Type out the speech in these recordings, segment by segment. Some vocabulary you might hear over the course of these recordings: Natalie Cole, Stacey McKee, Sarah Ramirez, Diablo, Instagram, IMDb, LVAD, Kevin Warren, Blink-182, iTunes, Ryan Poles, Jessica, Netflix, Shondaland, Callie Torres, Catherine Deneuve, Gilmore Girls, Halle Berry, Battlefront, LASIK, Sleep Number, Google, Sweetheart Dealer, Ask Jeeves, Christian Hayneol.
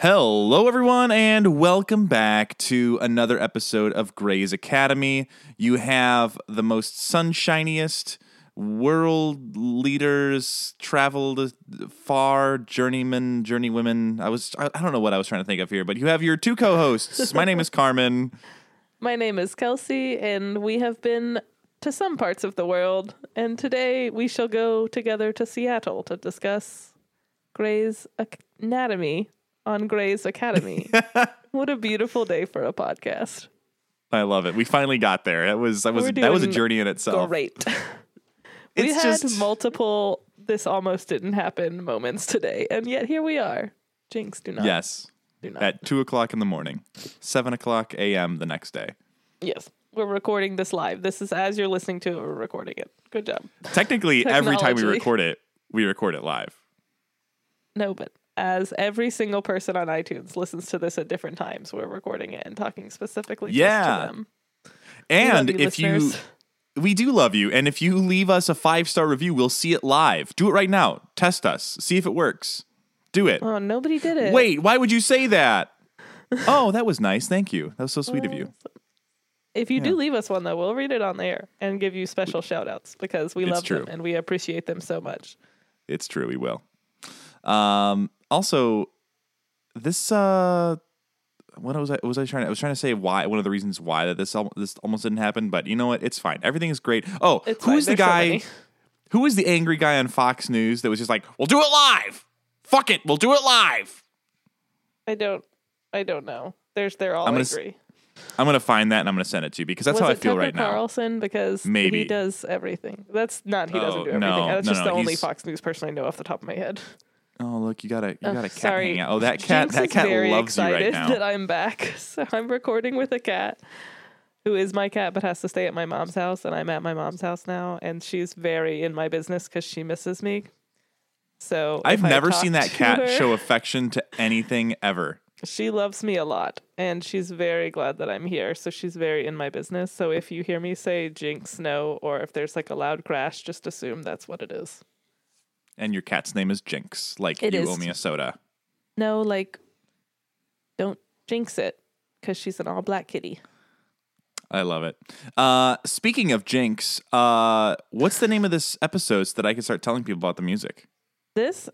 Hello, everyone, and welcome back to another episode of Grey's Academy. You have the most sunshiniest, world leaders, traveled far, journeymen, journeywomen. I don't know what I was trying to think of here, but you have your two co-hosts. My name is Carmen. My name is Kelsey, and we have been to some parts of the world, and today we shall go together to Seattle to discuss Grey's Anatomy. On Grey's Academy. What a beautiful day for a podcast. I love it. We finally got there. That was a journey in itself. Great. We had multiple "this almost didn't happen" moments today, and yet here we are. Jinx, do not. Yes. Do not. At 2:00 in the morning, 7:00 a.m. the next day. Yes. We're recording this live. This is as you're listening to it, we're recording it. Good job. Technically, every time we record it live. No, but as every single person on iTunes listens to this at different times, we're recording it and talking specifically just to them. And we do love you. And if you leave us a 5-star review, we'll see it live. Do it right now. Test us. See if it works. Do it. Oh, nobody did it. Wait, why would you say that? Oh, that was nice. Thank you. That was so sweet of you. If you do leave us one, though, we'll read it on the air and give you special shout outs because we love them and we appreciate them so much. It's true. We will. Also, this I was trying to say why one of the reasons why that this almost didn't happen, but you know what? It's fine. Everything is great. Oh, who is the angry guy on Fox News that was just like, "We'll do it live. Fuck it, we'll do it live." I don't know. They're all angry. I'm gonna find that and I'm gonna send it to you because that's how I feel right now. Carlson, because maybe he does everything. He doesn't do everything. The only Fox News person I know off the top of my head. Oh, look, you got a cat hanging out. Oh, that cat loves you right now. That I'm back. So I'm recording with a cat who is my cat, but has to stay at my mom's house. And I'm at my mom's house now. And she's very in my business because she misses me. So I've never seen that cat show affection to anything ever. She loves me a lot. And she's very glad that I'm here. So she's very in my business. So if you hear me say Jinx, no, or if there's like a loud crash, just assume that's what it is. And your cat's name is Jinx. Like, you owe me a soda. No, like, don't jinx it, because she's an all-black kitty. I love it. Speaking of Jinx, what's the name of this episode so that I can start telling people about the music? This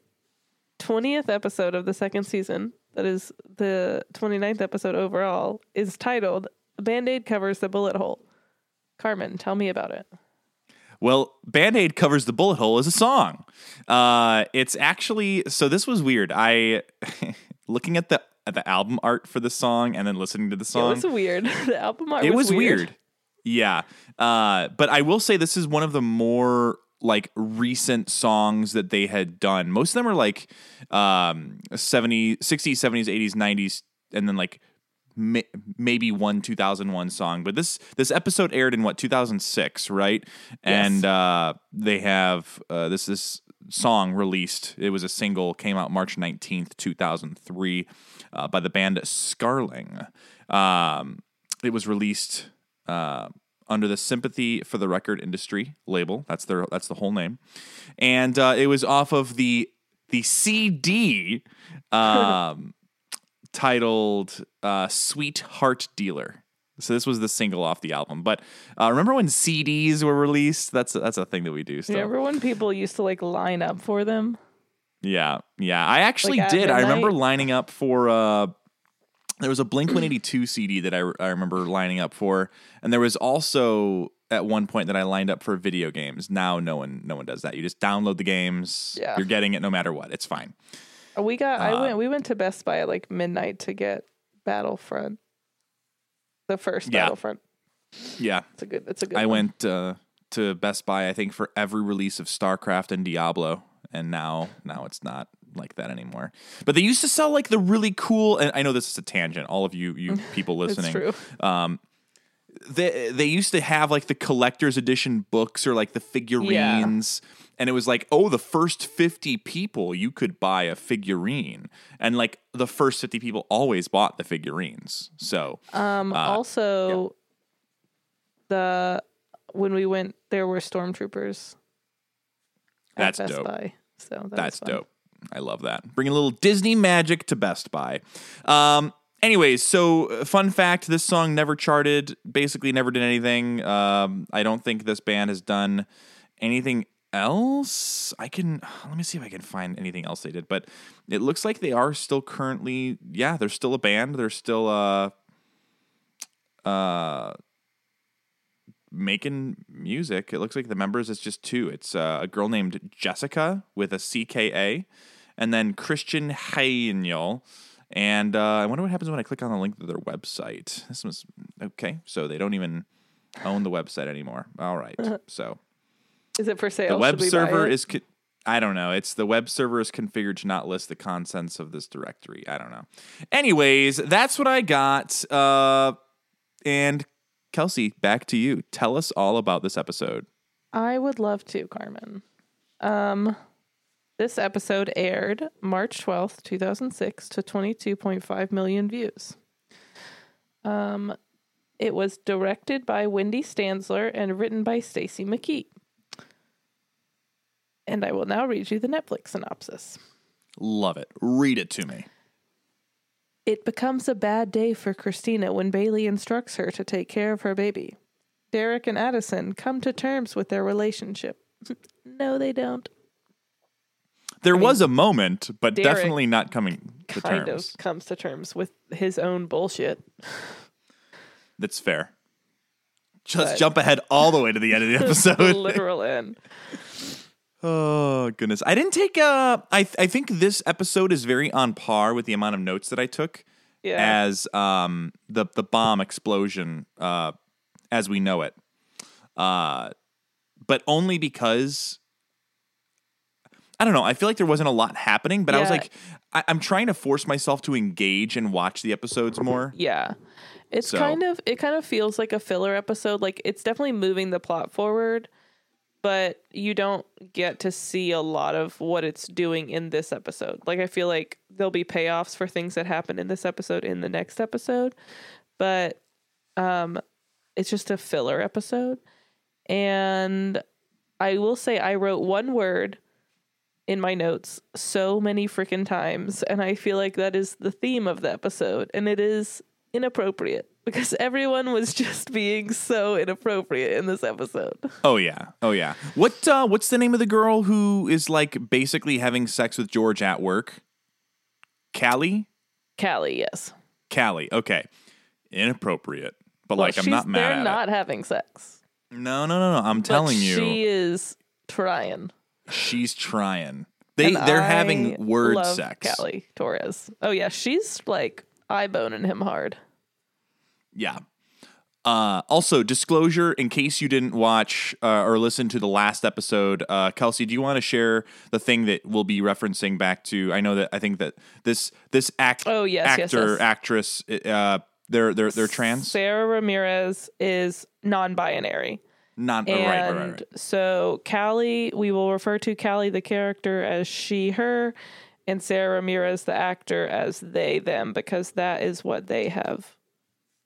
20th episode of the second season, that is the 29th episode overall, is titled Band-Aid Covers the Bullet Hole. Carmen, tell me about it. Well, Band-Aid Covers the Bullet Hole is a song. It's actually, so this was weird. I, looking at the album art for the song and then listening to the song. It was weird. The album art was weird. Yeah. But I will say this is one of the more like recent songs that they had done. Most of them are like 70s, 60s, 70s, 80s, 90s, and then like maybe one 2001 song, but this episode aired in 2006, right? Yes. And they have this song released. It was a single, came out March 19th, 2003, by the band Scarling. It was released under the Sympathy for the Record Industry label. That's the whole name, and it was off of the CD. Titled Sweetheart Dealer. So this was the single off the album. But remember when CDs were released? That's a thing that we do still. Remember when people used to like line up for them? Yeah. I actually did. I remember lining up for there was a Blink-182 CD that I remember lining up for, and there was also at one point that I lined up for video games. Now no one does that. You just download the games. Yeah. You're getting it no matter what. It's fine. We went to Best Buy at like midnight to get Battlefront. The first Battlefront. Yeah. It's a good I went to Best Buy, I think, for every release of StarCraft and Diablo, and now it's not like that anymore. But they used to sell like the really cool, and I know this is a tangent, all of you people listening. It's true. They used to have like the collector's edition books or like the figurines. Yeah. And it was like, oh, the first 50 people, you could buy a figurine. And like the first 50 people always bought the figurines. So when we went, there were stormtroopers at Best Buy. So that's dope. I love that. Bringing a little Disney magic to Best Buy. Anyways, so fun fact, this song never charted, basically never did anything. I don't think this band has done anything else. Let me see if I can find anything else they did, but it looks like they are still currently, yeah, they're still a band. They're still making music. It looks like the members, it's just two. It's a girl named Jessica with a CKA, and then Christian Hayneol. And I wonder what happens when I click on the link to their website. This was okay. So they don't even own the website anymore. All right. So is it for sale? The web server is, I don't know. It's the web server is configured to not list the contents of this directory. I don't know. Anyways, that's what I got. And Kelsey, back to you. Tell us all about this episode. I would love to, Carmen. This episode aired March 12th, 2006 to 22.5 million views. It was directed by Wendy Stanzler and written by Stacey McKee. And I will now read you the Netflix synopsis. Love it. Read it to me. It becomes a bad day for Christina when Bailey instructs her to take care of her baby. Derek and Addison come to terms with their relationship. No, they don't. There was a moment, but Derek definitely not coming to terms. Kind of comes to terms with his own bullshit. That's fair. Just jump ahead all the way to the end of the episode. The literal end. Oh, goodness. I didn't take a... I think this episode is very on par with the amount of notes that I took as the bomb explosion as we know it. But only because... I don't know. I feel like there wasn't a lot happening, but I was like, I'm trying to force myself to engage and watch the episodes more. Yeah. It kind of feels like a filler episode. Like, it's definitely moving the plot forward, but you don't get to see a lot of what it's doing in this episode. Like, I feel like there'll be payoffs for things that happen in this episode in the next episode, but it's just a filler episode. And I will say I wrote one word in my notes so many freaking times, and I feel like that is the theme of the episode, and it is inappropriate, because everyone was just being so inappropriate in this episode. Oh yeah. What's the name of the girl who is like basically having sex with George at work? Callie, yes. Callie, okay. Inappropriate, but well, like I'm not mad at it. They're not having sex. No. I'm telling you, she is trying. She's trying. They're having word love sex. Callie Torres. Oh yeah, she's like eye boning him hard. Yeah. Also, disclosure: in case you didn't watch or listen to the last episode, Kelsey, do you want to share the thing that we'll be referencing back to? I think that this actor, actress, they're trans. Sarah Ramirez is non-binary. Right. So Callie, we will refer to Callie the character as she, her, and Sarah Ramirez the actor as they, them, because that is what they have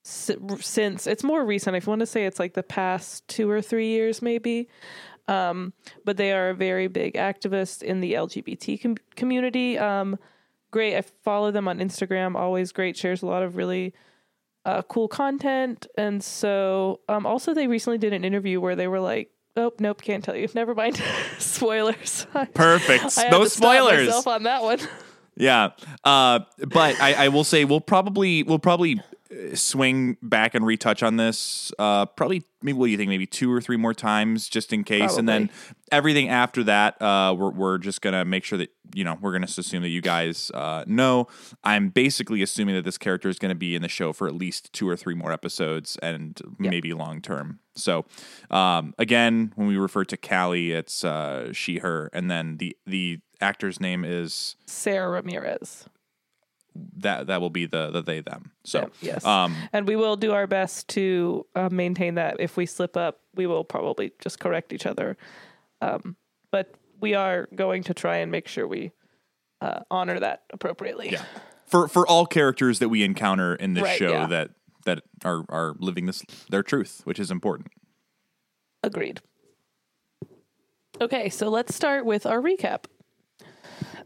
since it's more recent. If you want to say it's like the past 2 or 3 years, maybe. But they are a very big activist in the LGBT community. Great. I follow them on Instagram. Always great. Shares a lot of really cool content. And so also they recently did an interview where they were like, oh, nope, can't tell you, never mind. Spoilers. Perfect. No spoilers on that one. Yeah. But I will say we'll probably swing back and retouch on this probably, maybe, what do you think, maybe 2 or 3 more times, just in case. Probably. And then everything after that, we're just gonna make sure that, you know, we're gonna assume that you guys know. I'm basically assuming that this character is gonna be in the show for at least 2 or 3 more episodes, and maybe long term. So, again, when we refer to Callie, it's she, her, and then the actor's name is Sarah Ramirez. That will be the they, them. So yes, and we will do our best to maintain that. If we slip up, we will probably just correct each other. But we are going to try and make sure we honor that appropriately. Yeah, for all characters that we encounter in this show that are living their truth, which is important. Agreed. Okay, so let's start with our recap.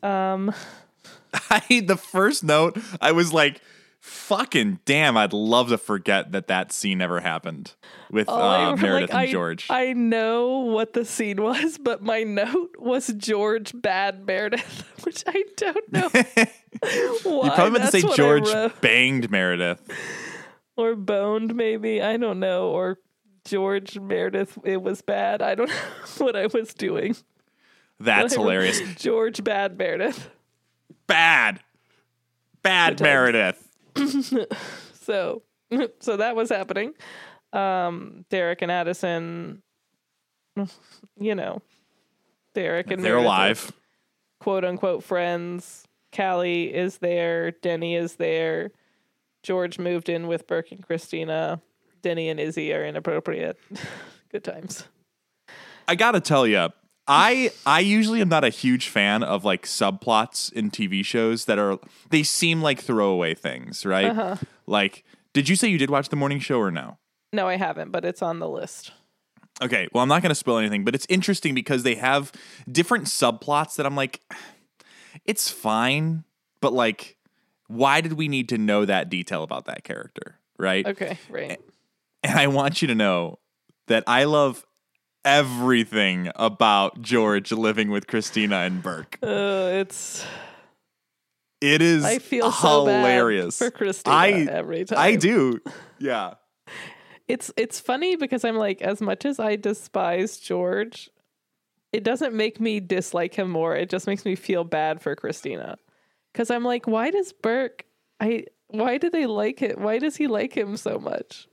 The first note, I was like, fucking damn, I'd love to forget that scene ever happened with Meredith and George. I know what the scene was, but my note was George bad Meredith, which I don't know why. You probably meant to say George banged Meredith. Or boned, maybe. I don't know. Or George Meredith, it was bad. I don't know what I was doing. That's hilarious. George bad Meredith. Bad Meredith. So that was happening. Derek and Addison, you know, Derek and they're Meredith alive, quote unquote friends. Callie is there. Denny is there. George moved in with Burke and Christina. Denny and Izzy are inappropriate. Good times. I gotta tell you, I usually am not a huge fan of like subplots in TV shows they seem like throwaway things, right? Uh-huh. Like, did you say you did watch The Morning Show or no? No, I haven't, but it's on the list. Okay, well, I'm not going to spoil anything, but it's interesting because they have different subplots that I'm like, it's fine, but like, why did we need to know that detail about that character, right? Okay, right. And I want you to know that I love everything about George living with Christina and Burke. It is I feel hilarious so bad for Christina every time. I do. Yeah. It's funny because I'm like, as much as I despise George, it doesn't make me dislike him more. It just makes me feel bad for Christina. Because I'm like, why do they like it? Why does he like him so much?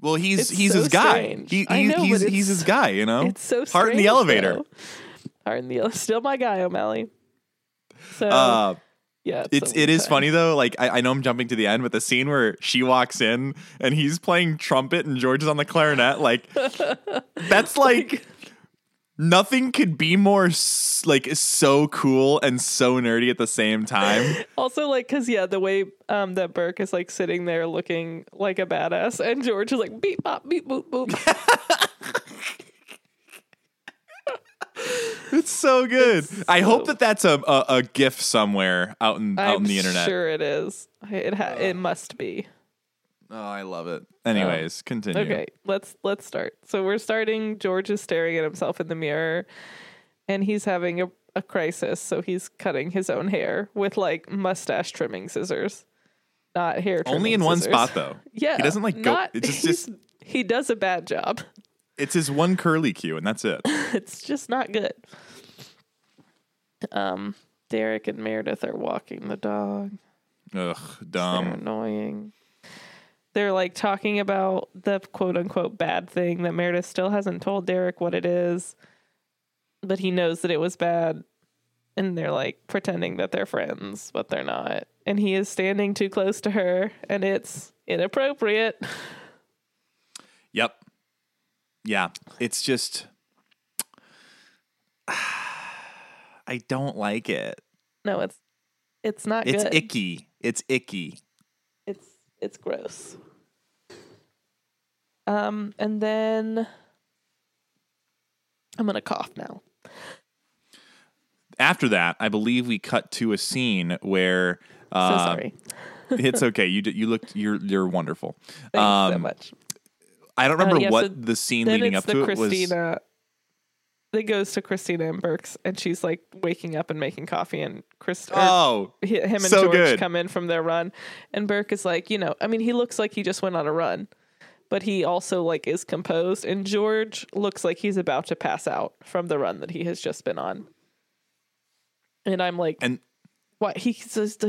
Well, he's so his guy. He's his guy, you know? It's so strange. Heart in the elevator. Though. Heart in the elevator. Still my guy, O'Malley. So, yeah. It is funny, though. Like, I know I'm jumping to the end, but the scene where she walks in and he's playing trumpet and George is on the clarinet, like, that's like nothing could be more like so cool and so nerdy at the same time. Also, like, because the way that Burke is like sitting there looking like a badass, and George is like beep bop beep boop boop. It's so good. I hope that's a GIF somewhere out in the internet. I'm sure it is. It must be. Oh, I love it. Anyways, continue. Okay, let's start. So we're starting. George is staring at himself in the mirror, and he's having a crisis. So he's cutting his own hair with like mustache trimming scissors, not hair. Only in one spot though. Yeah, he doesn't like go. It's just he does a bad job. It's his one curly cue, and that's it. It's just not good. Derek and Meredith are walking the dog. Ugh, dumb. They're annoying. They're like talking about the quote unquote bad thing that Meredith still hasn't told Derek what it is, but he knows that it was bad. And they're like pretending that they're friends, but they're not. And he is standing too close to her and it's inappropriate. Yep. Yeah. It's just, I don't like it. No, it's not good. It's icky. It's icky. It's gross. And then I'm going to cough now. After that, I believe we cut to a scene where so sorry. It's okay. You're wonderful. Thanks so much. I don't remember what the scene leading up to it was. It goes to Christina and Burke's, and she's like waking up and making coffee, and George come in from their run, and Burke is like, you know, I mean, he looks like he just went on a run, but he also like is composed, and George looks like he's about to pass out from the run that he has just been on. And I'm like, and what he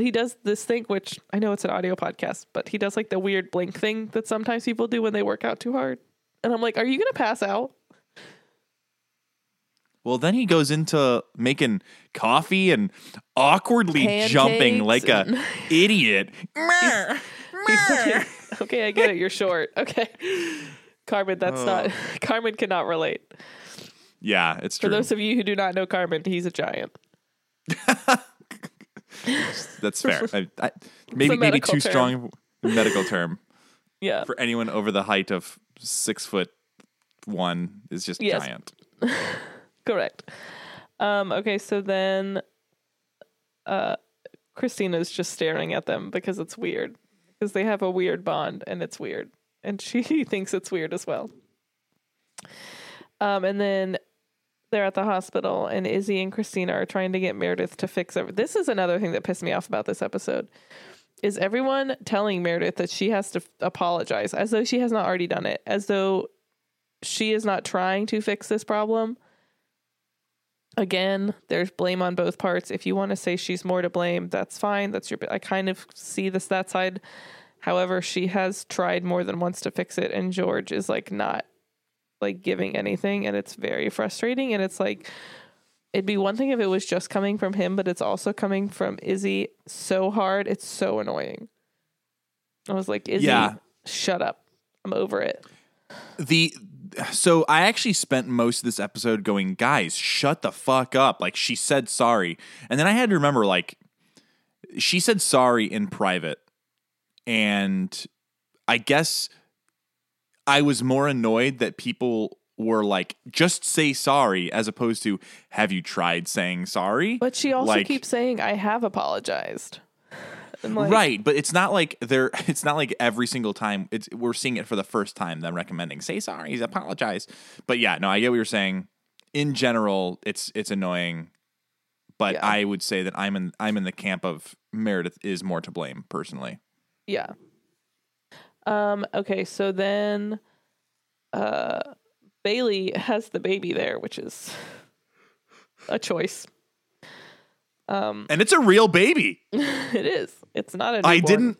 does this thing, which I know it's an audio podcast, but he does like the weird blink thing that sometimes people do when they work out too hard. And I'm like, are you going to pass out? Well, then he goes into making coffee and awkwardly pancakes jumping like an idiot. He's like, okay, I get it. You're short. Okay. Carmen, Carmen cannot relate. Yeah, it's true. For those of you who do not know Carmen, he's a giant. That's fair. I, maybe too strong medical term. Yeah. For anyone over the height of 6'1" is just giant. Correct. Okay, so then Christina's just staring at them because it's weird. Because they have a weird bond and it's weird. And she thinks it's weird as well. And then they're at the hospital and Izzy and Christina are trying to get Meredith to fix it. This is another thing that pissed me off about this episode. Is everyone telling Meredith that she has to apologize as though she has not already done it, as though she is not trying to fix this problem. Again, there's blame on both parts. If you want to say she's more to blame, that's fine. That's your, I kind of see this, that side. However, she has tried more than once to fix it. And George is like, not like giving anything. And it's very frustrating. And it's like, it'd be one thing if it was just coming from him, but it's also coming from Izzy so hard. It's so annoying. I was like, Izzy, shut up. I'm over it. So I actually spent most of this episode going, guys, shut the fuck up. Like, she said sorry. And then I had to remember, like, she said sorry in private. And I guess I was more annoyed that people were like, just say sorry, as opposed to, have you tried saying sorry? But she also keeps saying, I have apologized. Like, right, but it's not like they're. It's not like every single time. We're seeing it for the first time. Them recommending say sorry, apologize. But yeah, no, I get what you're saying. In general, it's annoying. But yeah. I would say that I'm in the camp of Meredith is more to blame personally. Yeah. Okay. So then, Bailey has the baby there, which is a choice. And it's a real baby. It is. It's not a newborn.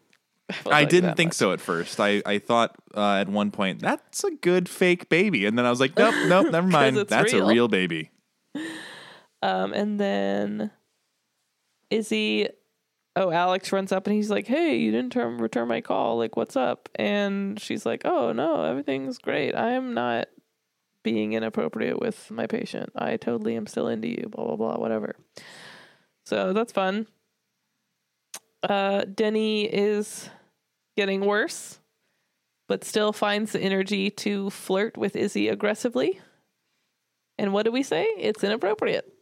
I didn't think so at first. I thought at one point, that's a good fake baby. And then I was like, nope, never mind. That's real. A real baby. And then Izzy, Alex runs up and he's like, hey, you didn't return my call. Like, what's up? And she's like, oh, no, everything's great. I am not being inappropriate with my patient. I totally am still into you, blah, blah, blah, whatever. So that's fun. Denny is getting worse, but still finds the energy to flirt with Izzy aggressively. And what do we say? It's inappropriate.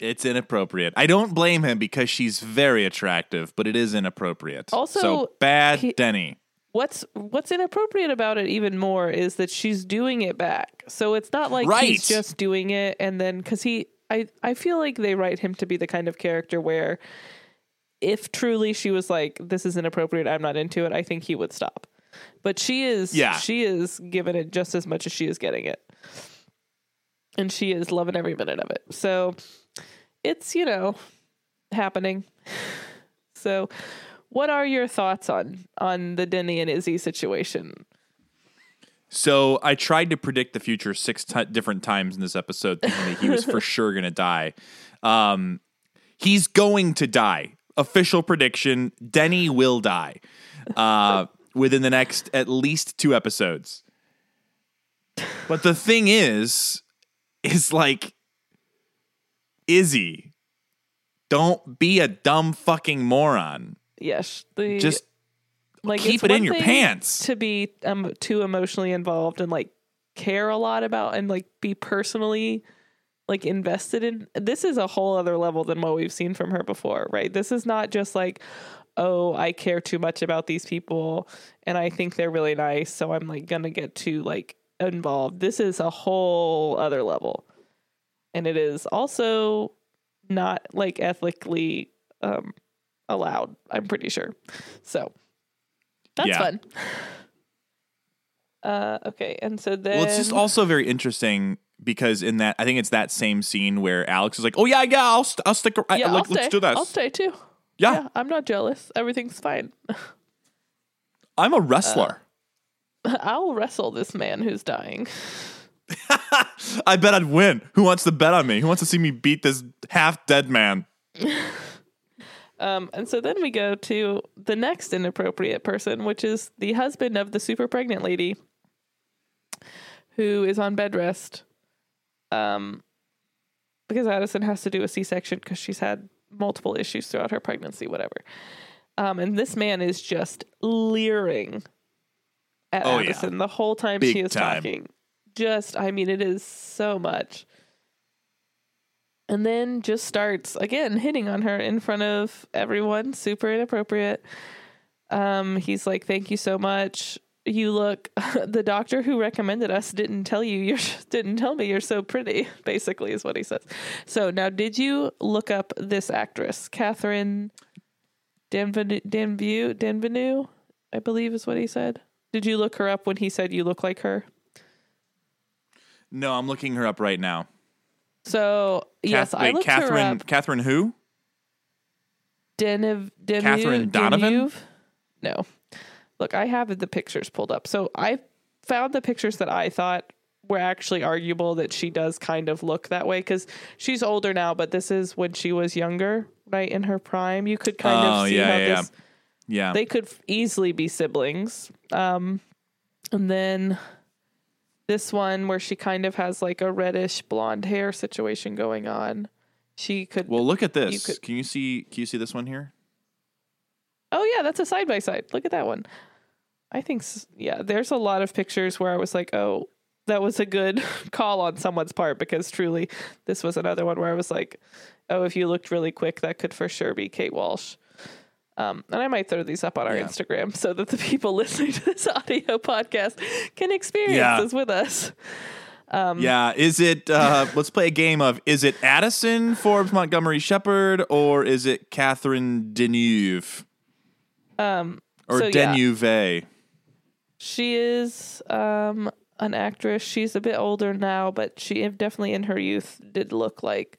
It's inappropriate. I don't blame him because she's very attractive, but it is inappropriate. Also, so bad Denny. What's inappropriate about it even more is that she's doing it back. So it's not like he's just doing it and then because he... I feel like they write him to be the kind of character where if truly she was like, this is inappropriate, I'm not into it, I think he would stop. But she is giving it just as much as she is getting it. And she is loving every minute of it. So it's, happening. So what are your thoughts on the Denny and Izzy situation? So I tried to predict the future six different times in this episode, thinking that he was for sure going to die. He's going to die. Official prediction, Denny will die within the next at least 2 episodes. But the thing is like, Izzy, don't be a dumb fucking moron. Yes. Just... Like, keep it in your pants to be too emotionally involved and like care a lot about and like be personally like invested in. This is a whole other level than what we've seen from her before, right? This is not just like, oh, I care too much about these people and I think they're really nice, so I'm like gonna get too like involved. This is a whole other level, and it is also not like ethically allowed. I'm pretty sure. So. That's fun. Okay, and so then... Well, it's just also very interesting because in that... I think it's that same scene where Alex is like, oh, yeah, I'll stick around. Yeah, let's do this. I'll stay, too. Yeah. I'm not jealous. Everything's fine. I'm a wrestler. I'll wrestle this man who's dying. I bet I'd win. Who wants to bet on me? Who wants to see me beat this half-dead man? And so then we go to the next inappropriate person, which is the husband of the super pregnant lady who is on bed rest because Addison has to do a C-section because she's had multiple issues throughout her pregnancy, whatever. And this man is just leering at Addison the whole time she is talking. Just, I mean, it is so much. and then just starts again hitting on her in front of everyone. Super inappropriate. He's like, thank you so much. You look, the doctor who recommended us didn't tell you, didn't tell me you're so pretty, basically is what he says. So now, did you look up this actress, Catherine Deneuve, I believe is what he said? Did you look her up when he said you look like her? No, I'm looking her up right now. So, yes, I looked her up. Catherine who? Deneuve. Catherine Donovan? Deneuve? No. Look, I have the pictures pulled up. So I found the pictures that I thought were actually arguable that she does kind of look that way, because she's older now, but this is when she was younger, right, in her prime. You could kind of see how this... Yeah. They could easily be siblings. And then this one where she kind of has like a reddish blonde hair situation going on. She could... Well, look at this. Can you see this one here? Oh, yeah, that's a side-by-side. Look at that one. I think, yeah, there's a lot of pictures where I was like, oh, that was a good call on someone's part, because truly this was another one where I was like, oh, if you looked really quick, that could for sure be Kate Walsh. And I might throw these up on our Instagram so that the people listening to this audio podcast can experience this with us. Is it, let's play a game of, is it Addison Forbes Montgomery Shepherd, or is it Catherine Deneuve? Deneuve. She is, an actress. She's a bit older now, but she definitely in her youth did look like,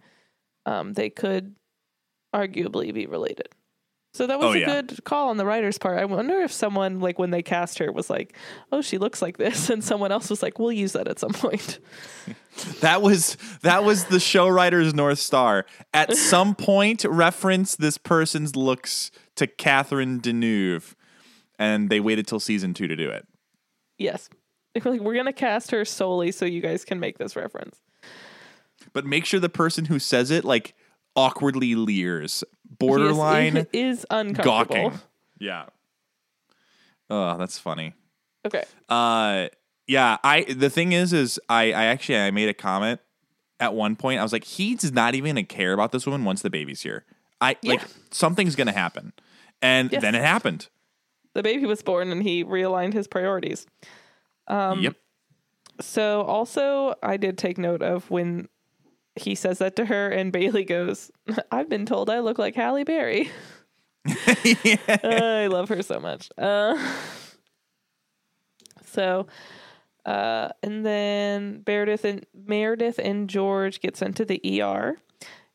they could arguably be related. So that was good call on the writer's part. I wonder if someone, like when they cast her, was like, oh, she looks like this. And someone else was like, we'll use that at some point. That was the show writer's North Star. At some point, reference this person's looks to Catherine Deneuve. And they waited till season 2 to do it. Yes. They were like, we're going to cast her solely so you guys can make this reference. But make sure the person who says it, like, awkwardly leers. Borderline is uncomfortable. Gawking. Yeah. Oh, that's funny. Okay. I made a comment at one point. I was like, he's not even gonna care about this woman once the baby's here. Like something's gonna happen. And then it happened. The baby was born and he realigned his priorities. Yep. So also I did take note of when he says that to her and Bailey goes, I've been told I look like Halle Berry. I love her so much. And then Meredith and George get sent to the ER,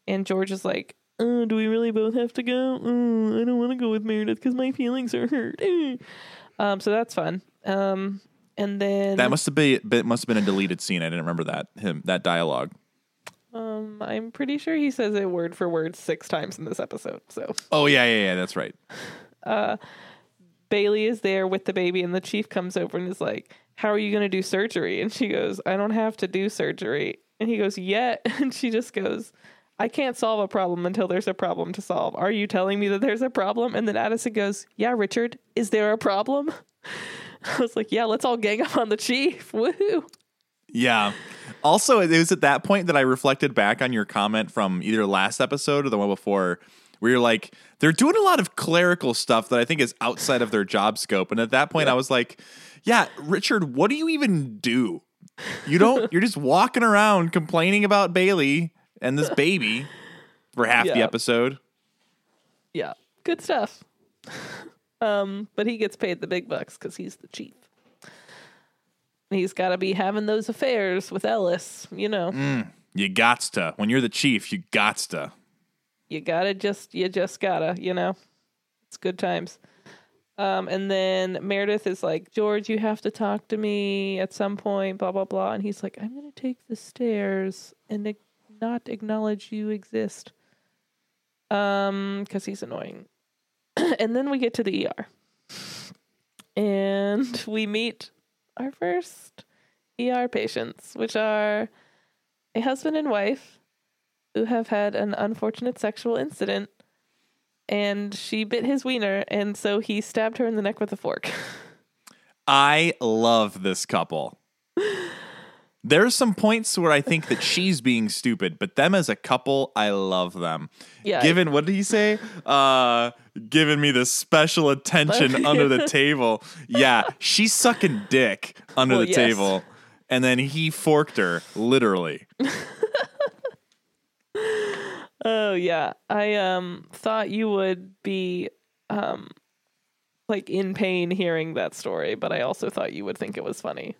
and George is like, do we really both have to go? I don't want to go with Meredith because my feelings are hurt. So that's fun. And then that must have been a deleted scene. I didn't remember that dialogue. I'm pretty sure he says it word for word 6 times in this episode. So. Oh yeah, that's right. Bailey is there with the baby, and the chief comes over and is like, "How are you going to do surgery?" And she goes, "I don't have to do surgery." And he goes, "Yet," and she just goes, "I can't solve a problem until there's a problem to solve. Are you telling me that there's a problem?" And then Addison goes, "Yeah, Richard, is there a problem?" I was like, "Yeah, let's all gang up on the chief. Woohoo!" Yeah. Also, it was at that point that I reflected back on your comment from either last episode or the one before, where you're like, they're doing a lot of clerical stuff that I think is outside of their job scope. And at that point, I was like, yeah, Richard, what do you even do? You're just walking around complaining about Bailey and this baby for half the episode. Yeah. Good stuff. But he gets paid the big bucks because he's the chief. He's got to be having those affairs with Ellis, you know. You gots to. When you're the chief, you gots to. You just gotta, you know. It's good times. And then Meredith is like, George, you have to talk to me at some point, blah, blah, blah. And he's like, I'm going to take the stairs and not acknowledge you exist. Because he's annoying. And then we get to the ER. And we meet our first ER patients, which are a husband and wife who have had an unfortunate sexual incident, and she bit his wiener, and so he stabbed her in the neck with a fork. I love this couple. There's some points where I think that she's being stupid, but them as a couple, I love them. Yeah. Given, what did he say? Giving me the special attention under the table. Yeah, she's sucking dick under the table. And then he forked her, literally. Oh, yeah. I thought you would be like in pain hearing that story, but I also thought you would think it was funny.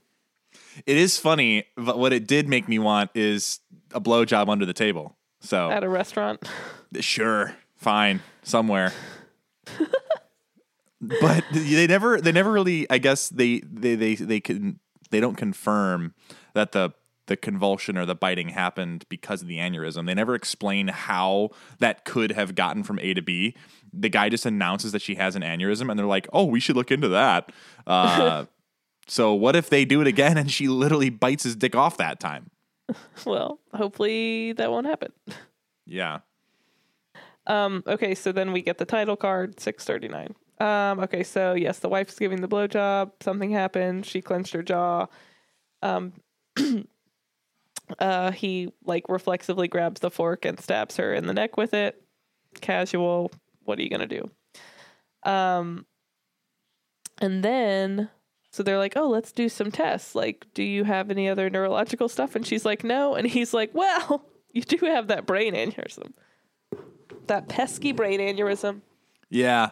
It is funny, but what it did make me want is a blowjob under the table. So at a restaurant? Sure. Fine. Somewhere. But they never really, I guess they don't confirm that the convulsion or the biting happened because of the aneurysm. They never explain how that could have gotten from A to B. The guy just announces that she has an aneurysm and they're like, oh, we should look into that. So what if they do it again and she literally bites his dick off that time? Well, hopefully that won't happen. Yeah. Okay, so then we get the title card, 639. Okay, so yes, the wife's giving the blowjob. Something happened. She clenched her jaw. He, like, reflexively grabs the fork and stabs her in the neck with it. Casual. What are you going to do? And then... So they're like, oh, let's do some tests. Like, do you have any other neurological stuff? And she's like, no. And he's like, well, you do have that brain aneurysm. That pesky brain aneurysm. Yeah.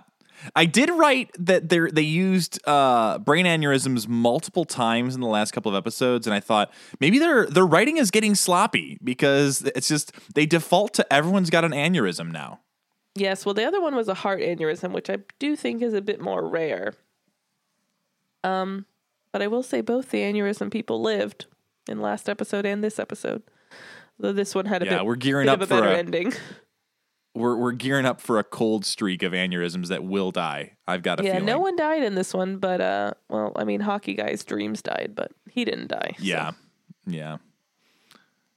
I did write that they used brain aneurysms multiple times in the last couple of episodes. And I thought maybe their writing is getting sloppy because it's just they default to everyone's got an aneurysm now. Yes. Well, the other one was a heart aneurysm, which I do think is a bit more rare. But I will say both the aneurysm people lived in last episode and this episode, though this one had a bit, we're gearing bit up of a for better ending. We're gearing up for a cold streak of aneurysms that will die. I've got a feeling. Yeah, no one died in this one, but well, I mean, hockey guy's dreams died, but he didn't die. Yeah, so. Yeah.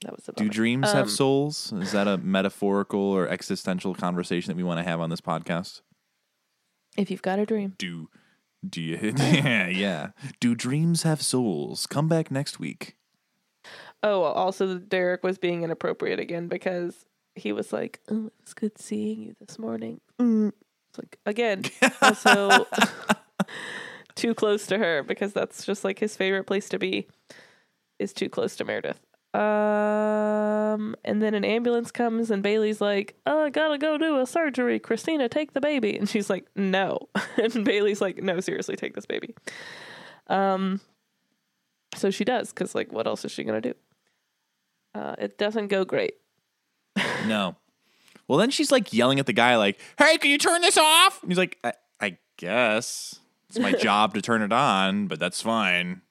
That was a bummer. Do dreams have souls? Is that a metaphorical or existential conversation that we want to have on this podcast? If you've got a dream, do you? Yeah. Do dreams have souls? Come back next week. Oh, well, also Derek was being inappropriate again because he was like, "Oh, it was good seeing you this morning." It's like again, also too close to her because that's just like his favorite place to be is too close to Meredith. And then an ambulance comes and Bailey's like, oh, I gotta go do a surgery. Christina, take the baby. And she's like, no. And Bailey's like, no, seriously, take this baby. So she does. Cause like, what else is she going to do? It doesn't go great. No. Well, then she's like yelling at the guy like, hey, can you turn this off? And he's like, I guess it's my job to turn it on, but that's fine.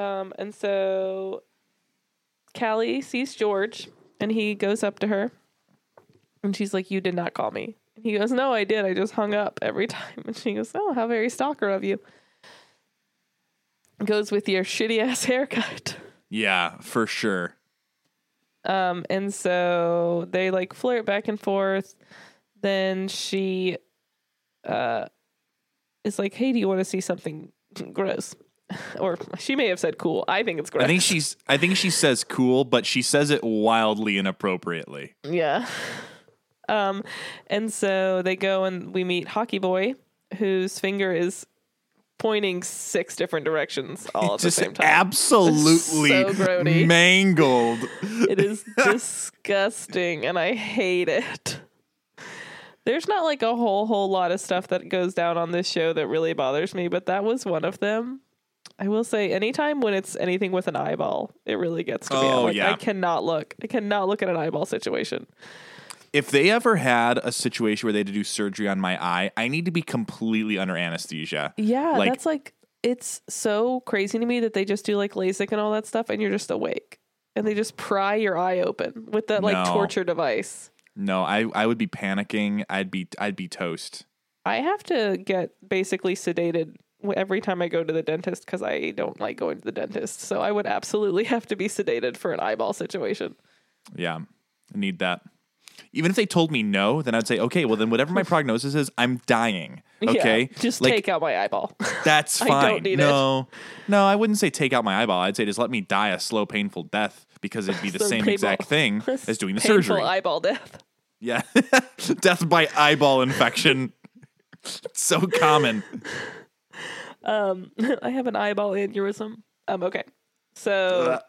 And so Callie sees George and he goes up to her and she's like, you did not call me. And he goes, no, I did. I just hung up every time. And she goes, oh, how very stalker of you. Goes with your shitty ass haircut. Yeah, for sure. And so they like flirt back and forth. Then she, is like, hey, do you want to see something gross? Or she may have said cool. I think it's gross. I think she says cool, but she says it wildly inappropriately. Yeah. And so they go and we meet Hockey Boy, whose finger is pointing 6 different directions all at the same time. Absolutely so grody. Mangled. It is disgusting and I hate it. There's not like a whole lot of stuff that goes down on this show that really bothers me, but that was one of them. I will say anytime when it's anything with an eyeball, it really gets to me. I'm like, yeah. I cannot look at an eyeball situation. If they ever had a situation where they had to do surgery on my eye, I need to be completely under anesthesia. Yeah. Like, that's like, it's so crazy to me that they just do like LASIK and all that stuff. And you're just awake and they just pry your eye open with that like torture device. No, I would be panicking. I'd be toast. I have to get basically sedated every time I go to the dentist because I don't like going to the dentist. So I would absolutely have to be sedated for an eyeball situation. Yeah, I need that. even if they told me no, then I'd say, okay, well then whatever my prognosis is, I'm dying. Okay. Yeah, just like, take out my eyeball. That's fine. I don't need it. No, I wouldn't say take out my eyeball. I'd say just let me die a slow, painful death because it'd be the same exact thing as doing the surgery. Eyeball death. Yeah. Death by eyeball infection. So common. I have an eyeball aneurysm. Okay. So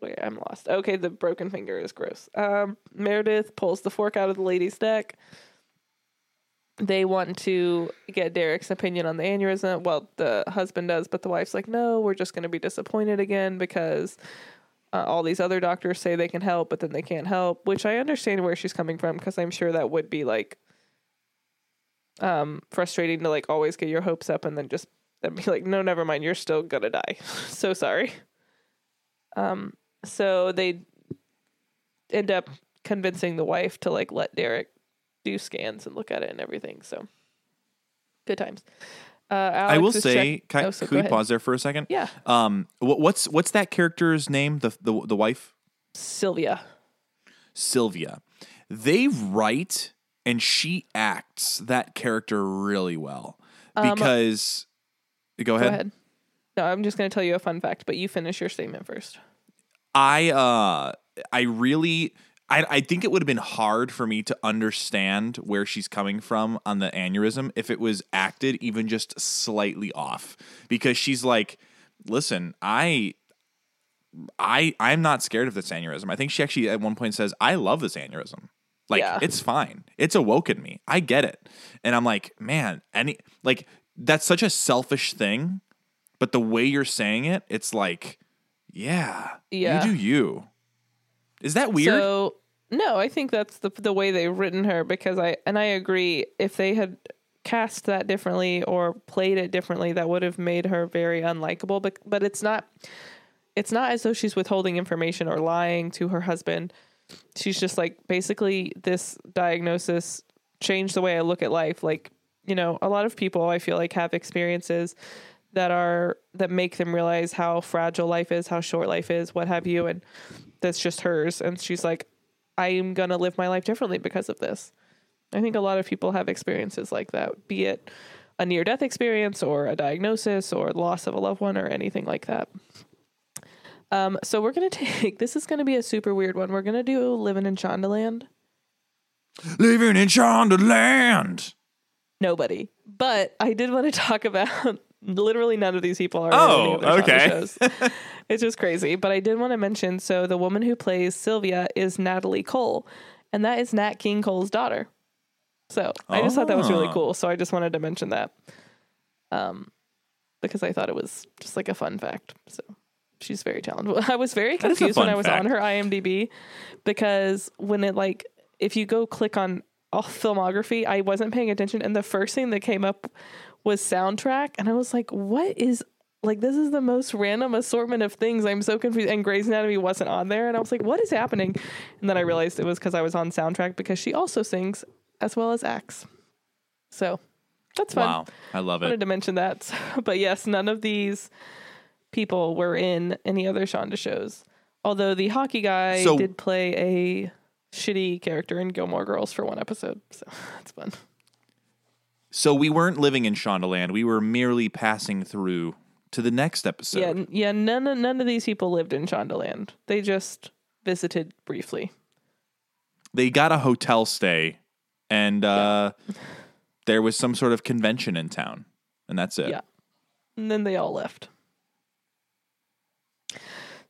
wait, I'm lost. Okay, the broken finger is gross. Meredith pulls the fork out of the lady's neck. They want to get Derek's opinion on the aneurysm. Well, the husband does, but the wife's like, no, we're just going to be disappointed again because all these other doctors say they can help, but then they can't help, which I understand where she's coming from because I'm sure that would be like frustrating to like always get your hopes up and then just then be like, no, never mind, you're still going to die. So sorry. So they end up convincing the wife to like let Derek do scans and look at it and everything. So good times. Alex I will say, could we pause there for a second? Yeah. What's that character's name? The wife? Sylvia. They write and she acts that character really well because go ahead. No, I'm just going to tell you a fun fact, but you finish your statement first. I think it would have been hard for me to understand where she's coming from on the aneurysm if it was acted even just slightly off, because she's like, listen, I'm not scared of this aneurysm. I think she actually at one point says, I love this aneurysm. Like, it's fine. It's awoken me. I get it. And I'm like, man, that's such a selfish thing. But the way you're saying it, it's like, yeah, you do you. Is that weird? So, no, I think that's the way they've written her, because I agree, if they had cast that differently or played it differently, that would have made her very unlikable. But it's not as though she's withholding information or lying to her husband. She's just like, basically, this diagnosis changed the way I look at life. Like, you know, a lot of people I feel like have experiences that make them realize how fragile life is, how short life is, what have you, and that's just hers. And she's like, I'm gonna live my life differently because of this. I think a lot of people have experiences like that, be it a near-death experience or a diagnosis or loss of a loved one or anything like that. So we're gonna take, this is gonna be a super weird one. We're gonna do Living in Shondaland. Nobody. But I did want to talk about literally none of these people are in any of their shows. It's just crazy. But I did want to mention, so the woman who plays Sylvia is Natalie Cole, and that is Nat King Cole's daughter. So I just thought that was really cool. So I just wanted to mention that because I thought it was just like a fun fact. So she's very talented. I was very confused when I was on her IMDb, because when it like, if you go click on all filmography, I wasn't paying attention, and the first thing that came up was soundtrack, and I was like, what is, like, this is the most random assortment of things. I'm so confused. And Grey's Anatomy wasn't on there, and I was like, what is happening? And then I realized it was because I was on soundtrack, because she also sings as well as acts. So that's fun. Wow, I love it. I wanted to mention that. But yes, none of these people were in any other Shonda shows, although the hockey guy did play a shitty character in Gilmore Girls for one episode, so that's fun. So we weren't living in Shondaland. We were merely passing through to the next episode. Yeah. None of these people lived in Shondaland. They just visited briefly. They got a hotel stay, and there was some sort of convention in town, and that's it. Yeah, and then they all left.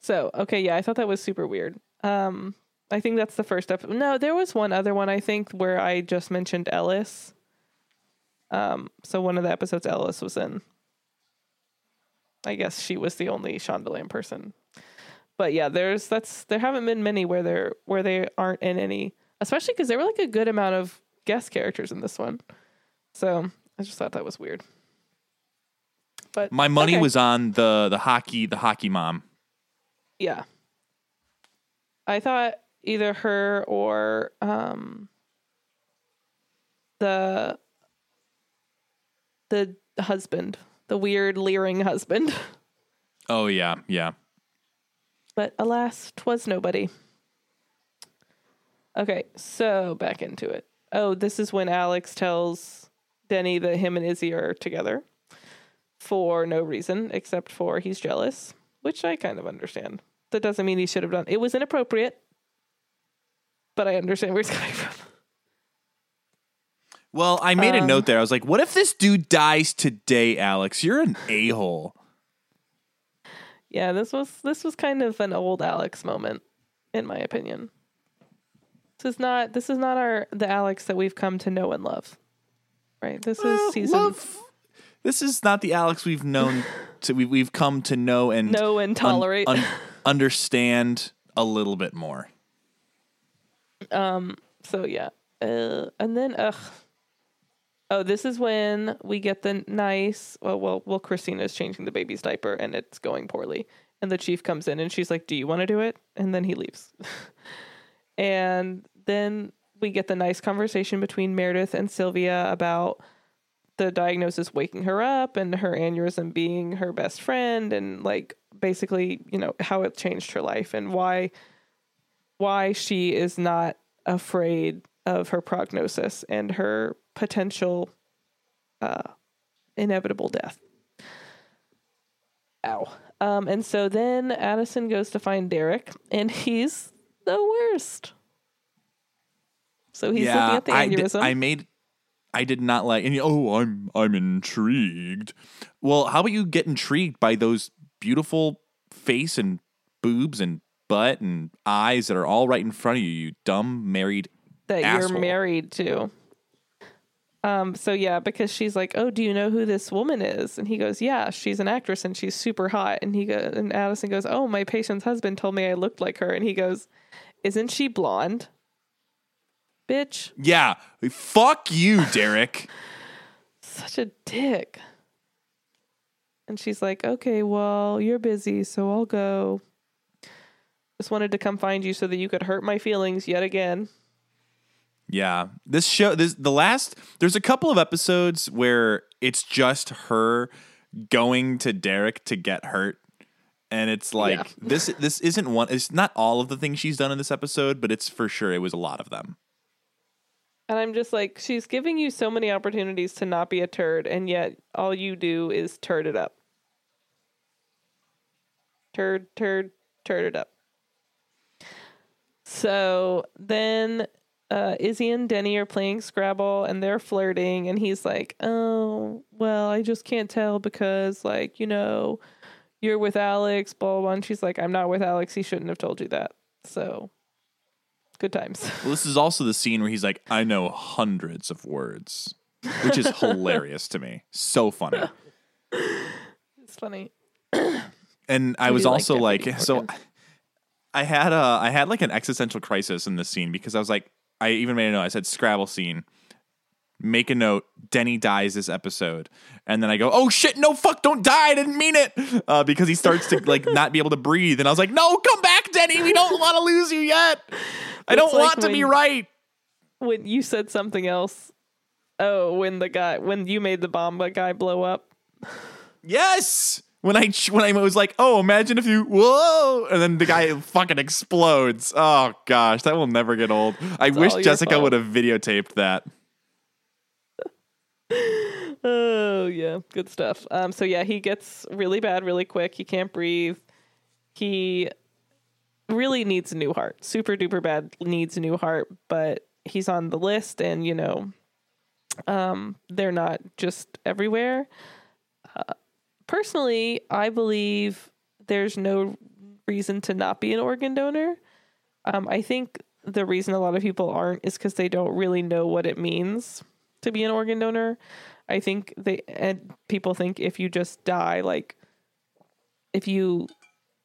So, okay, yeah, I thought that was super weird. I think that's the first episode. No, there was one other one, I think, where I just mentioned Ellis. So one of the episodes Ellis was in, I guess she was the only Shondaland person. But yeah, there haven't been many where they aren't in any, especially because there were like a good amount of guest characters in this one. So I just thought that was weird. But my money was on the hockey mom. Yeah, I thought either her or the husband, the weird leering husband. Oh yeah. But alas, 'twas nobody. Okay, so back into it. Oh, this is when Alex tells Denny that him and Izzy are together for no reason except for he's jealous, which I kind of understand. That doesn't mean he should have done it. It was inappropriate, but I understand where he's coming from. Well, I made a note there. I was like, what if this dude dies today, Alex? You're an a-hole. Yeah, this was kind of an old Alex moment, in my opinion. This is not the Alex that we've come to know and love. Right? This is not the Alex we've known to we've come to know and tolerate. Understand a little bit more. So yeah. And then oh, this is when we get the nice. Well, Christina's changing the baby's diaper and it's going poorly. And the chief comes in and she's like, "Do you want to do it?" And then he leaves. And then we get the nice conversation between Meredith and Sylvia about the diagnosis waking her up and her aneurysm being her best friend and like basically, you know, how it changed her life and why she is not afraid of her prognosis and her potential inevitable death. Ow. And so then Addison goes to find Derek and he's the worst. So he's looking at the aneurysm. I did not like any. Oh, I'm intrigued. Well, how about you get intrigued by those beautiful face and boobs and butt and eyes that are all right in front of you, you dumb married that asshole. You're married to. So yeah, because she's like, "Oh, do you know who this woman is?" And he goes, "Yeah, she's an actress and she's super hot." And and Addison goes, "Oh, my patient's husband told me I looked like her." And he goes, "Isn't she blonde? Bitch." Yeah. Fuck you, Derek. Such a dick. And she's like, "Okay, well, you're busy, so I'll go. Just wanted to come find you so that you could hurt my feelings yet again." Yeah. There's a couple of episodes where it's just her going to Derek to get hurt. And it's like, this isn't one, it's not all of the things she's done in this episode, but it's for sure, it was a lot of them. And I'm just like, she's giving you so many opportunities to not be a turd, and yet all you do is turd it up. Turd it up. So then Izzy and Denny are playing Scrabble and they're flirting and he's like, "Oh, well, I just can't tell because, like, you know, you're with Alex, blah, blah." And she's like, "I'm not with Alex. He shouldn't have told you that." So good times. Well, this is also the scene where he's like, "I know hundreds of words," which is hilarious to me. So funny. It's funny. And I was also like so I had like an existential crisis in this scene because I was like, I even made a note. I said Scrabble scene, make a note. Denny dies this episode. And then I go, "Oh shit, no, fuck, don't die. I didn't mean it." Because he starts to like not be able to breathe. And I was like, "No, come back, Denny. We don't want to lose you yet. I don't want to be right." When you said something else. Oh, when you made the bomb, the guy blow up. Yes. When I was like, "Oh, imagine if you, whoa," and then the guy fucking explodes. Oh gosh, that will never get old. I wish Jessica would have videotaped that. Oh yeah, good stuff. So yeah, he gets really bad really quick. He can't breathe. He really needs a new heart. Super duper bad needs a new heart, but he's on the list and, you know, they're not just everywhere. Personally, I believe there's no reason to not be an organ donor. I think the reason a lot of people aren't is because they don't really know what it means to be an organ donor. I think people think if you just die, like if you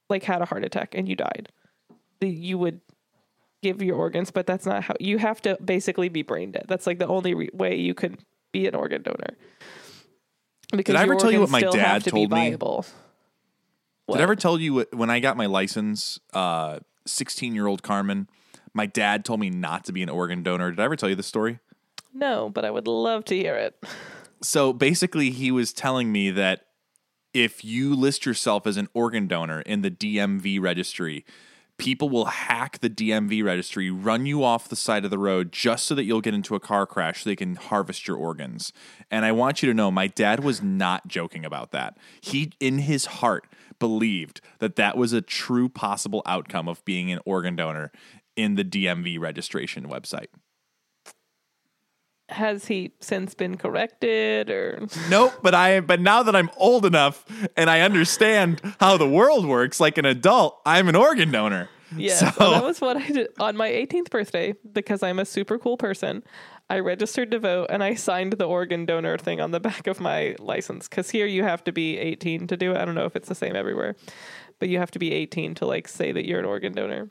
like had a heart attack and you died, you would give your organs, but that's not how. You have to basically be brain dead. That's like the only way you could be an organ donor. Because did I ever tell you what my dad told me? Did I ever tell you when I got my license, 16-year-old Carmen, my dad told me not to be an organ donor. Did I ever tell you this story? No, but I would love to hear it. So basically he was telling me that if you list yourself as an organ donor in the DMV registry, people will hack the DMV registry, run you off the side of the road just so that you'll get into a car crash so they can harvest your organs. And I want you to know, my dad was not joking about that. He, in his heart, believed that that was a true possible outcome of being an organ donor in the DMV registration website. Has he since been corrected or? Nope, but now that I'm old enough and I understand how the world works like an adult, I'm an organ donor. Yeah, so that was what I did on my 18th birthday because I'm a super cool person. I registered to vote and I signed the organ donor thing on the back of my license because here you have to be 18 to do it. I don't know if it's the same everywhere, but you have to be 18 to like say that you're an organ donor.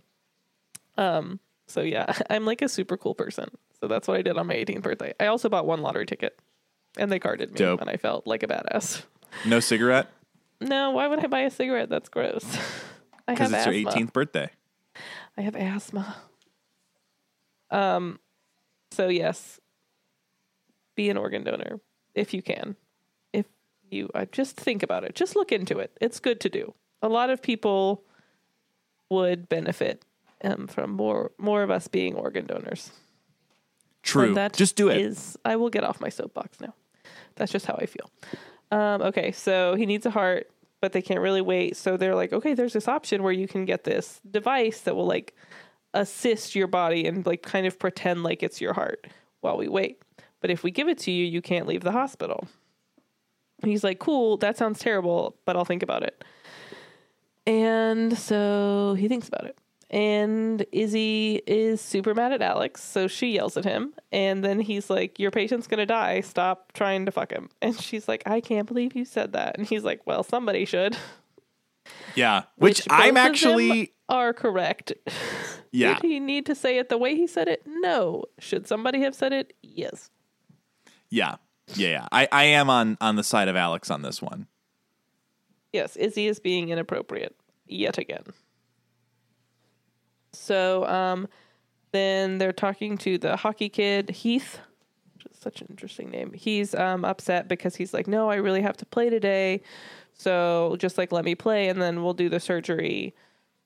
So yeah, I'm like a super cool person. So that's what I did on my 18th birthday. I also bought one lottery ticket and they carded me. Dope. And I felt like a badass. No cigarette? No, why would I buy a cigarette? That's gross. I have asthma. Because it's your 18th birthday. I have asthma. So yes, be an organ donor if you can. If you just think about it, just look into it. It's good to do. A lot of people would benefit from more of us being organ donors. True. Just do it. I will get off my soapbox now. That's just how I feel. Okay, so he needs a heart, but they can't really wait. So they're like, okay, there's this option where you can get this device that will like assist your body and like kind of pretend like it's your heart while we wait. But if we give it to you, you can't leave the hospital. And he's like, cool, that sounds terrible, but I'll think about it. And so he thinks about it. And Izzy is super mad at Alex, so she yells at him. And then he's like, your patient's going to die. Stop trying to fuck him. And she's like, I can't believe you said that. And he's like, well, somebody should. Yeah, which I'm actually... are correct. Yeah. Did he need to say it the way he said it? No. Should somebody have said it? Yes. Yeah. I am on the side of Alex on this one. Yes, Izzy is being inappropriate yet again. So then they're talking to the hockey kid, Heath, which is such an interesting name. He's upset because he's like, no, I really have to play today. So just like, let me play and then we'll do the surgery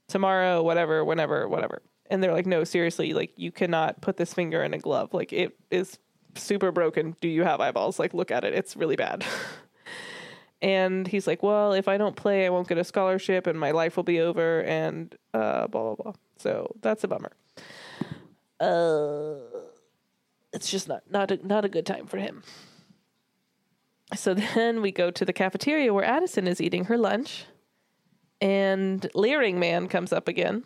tomorrow, whatever, whenever, whatever. And they're like, no, seriously, like you cannot put this finger in a glove. Like it is super broken. Do you have eyeballs? Like look at it. It's really bad. And he's like, well, if I don't play, I won't get a scholarship and my life will be over and blah, blah, blah. So that's a bummer. It's just not a good time for him. So then we go to the cafeteria where Addison is eating her lunch. And Leering Man comes up again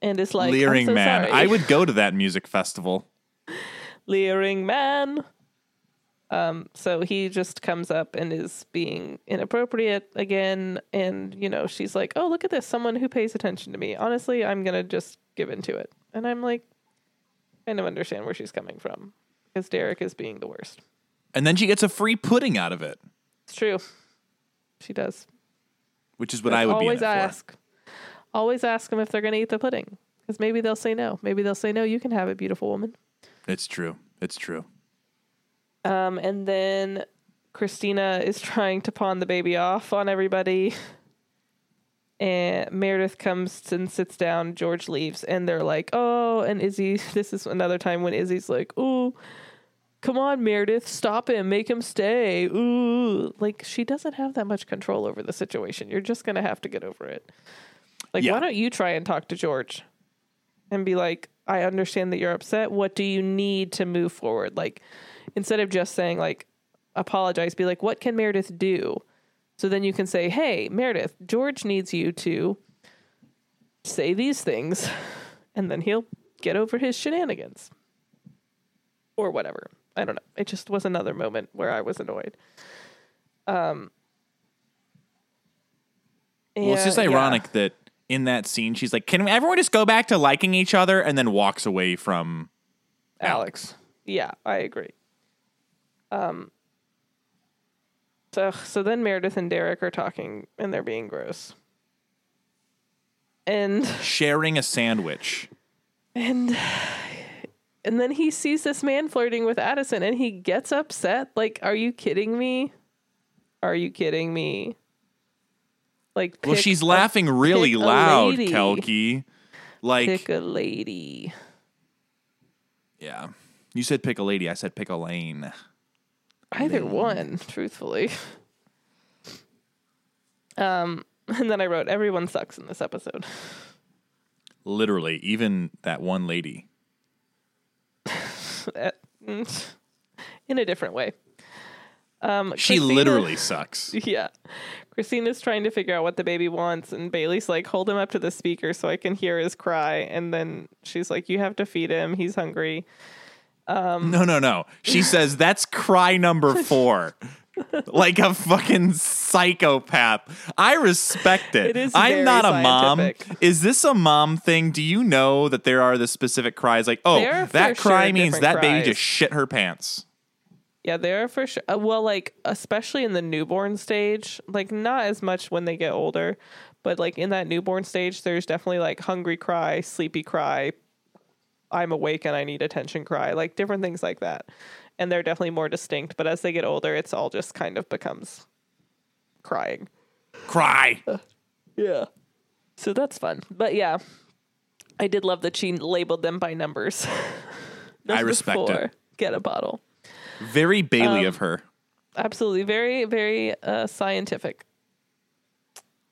and is like, Leering so Man. Sorry. I would go to that music festival. Leering Man. So he just comes up and is being inappropriate again. And, you know, she's like, oh, look at this. Someone who pays attention to me. Honestly, I'm going to just give into it. And I'm like, kind of understand where she's coming from because Derek is being the worst. And then she gets a free pudding out of it. It's true. She does. Which is what I would be in it for. Always ask them if they're going to eat the pudding because maybe they'll say no. Maybe they'll say no. You can have it, beautiful woman. It's true. And then Christina is trying to pawn the baby off on everybody. And Meredith comes and sits down. George leaves. And they're like, oh, and Izzy. This is another time when Izzy's like, oh, come on, Meredith. Stop him. Make him stay. Ooh. Like, she doesn't have that much control over the situation. You're just going to have to get over it. Like, yeah. Why don't you try and talk to George? And be like, I understand that you're upset. What do you need to move forward? Like... Instead of just saying, like, apologize, be like, what can Meredith do? So then you can say, hey, Meredith, George needs you to say these things. And then he'll get over his shenanigans. Or whatever. I don't know. It just was another moment where I was annoyed. Well, it's just ironic that in that scene, she's like, can everyone just go back to liking each other? And then walks away from Alex. Yeah, I agree. So then Meredith and Derek are talking and they're being gross and sharing a sandwich and then he sees this man flirting with Addison and he gets upset. Like, are you kidding me? Like, well, she's laughing really loud, Kelki. Like, pick a lady. Yeah. You said pick a lady. I said pick a lane. Either one, truthfully. And then I wrote, everyone sucks in this episode. Literally, even that one lady. In a different way. She literally sucks. Yeah. Christina's trying to figure out what the baby wants, and Bailey's like, hold him up to the speaker so I can hear his cry. And then she's like, you have to feed him. He's hungry. No. She says, that's cry number 4. Like a fucking psychopath. I respect it. It is. I'm not a scientific. Mom. Is this a mom thing? Do you know that there are the specific cries? Like, oh, that cry sure means that cries. Baby just shit her pants. Yeah, they're for sure. Well, like, especially in the newborn stage, like not as much when they get older, but like in that newborn stage, there's definitely like hungry cry, sleepy cry, I'm awake and I need attention cry, like different things like that. And they're definitely more distinct. But as they get older, it's all just kind of becomes crying. Cry. Yeah. So that's fun. But yeah, I did love that she labeled them by numbers. I respect it. Get a bottle. Very Bailey of her. Absolutely. Very, very scientific.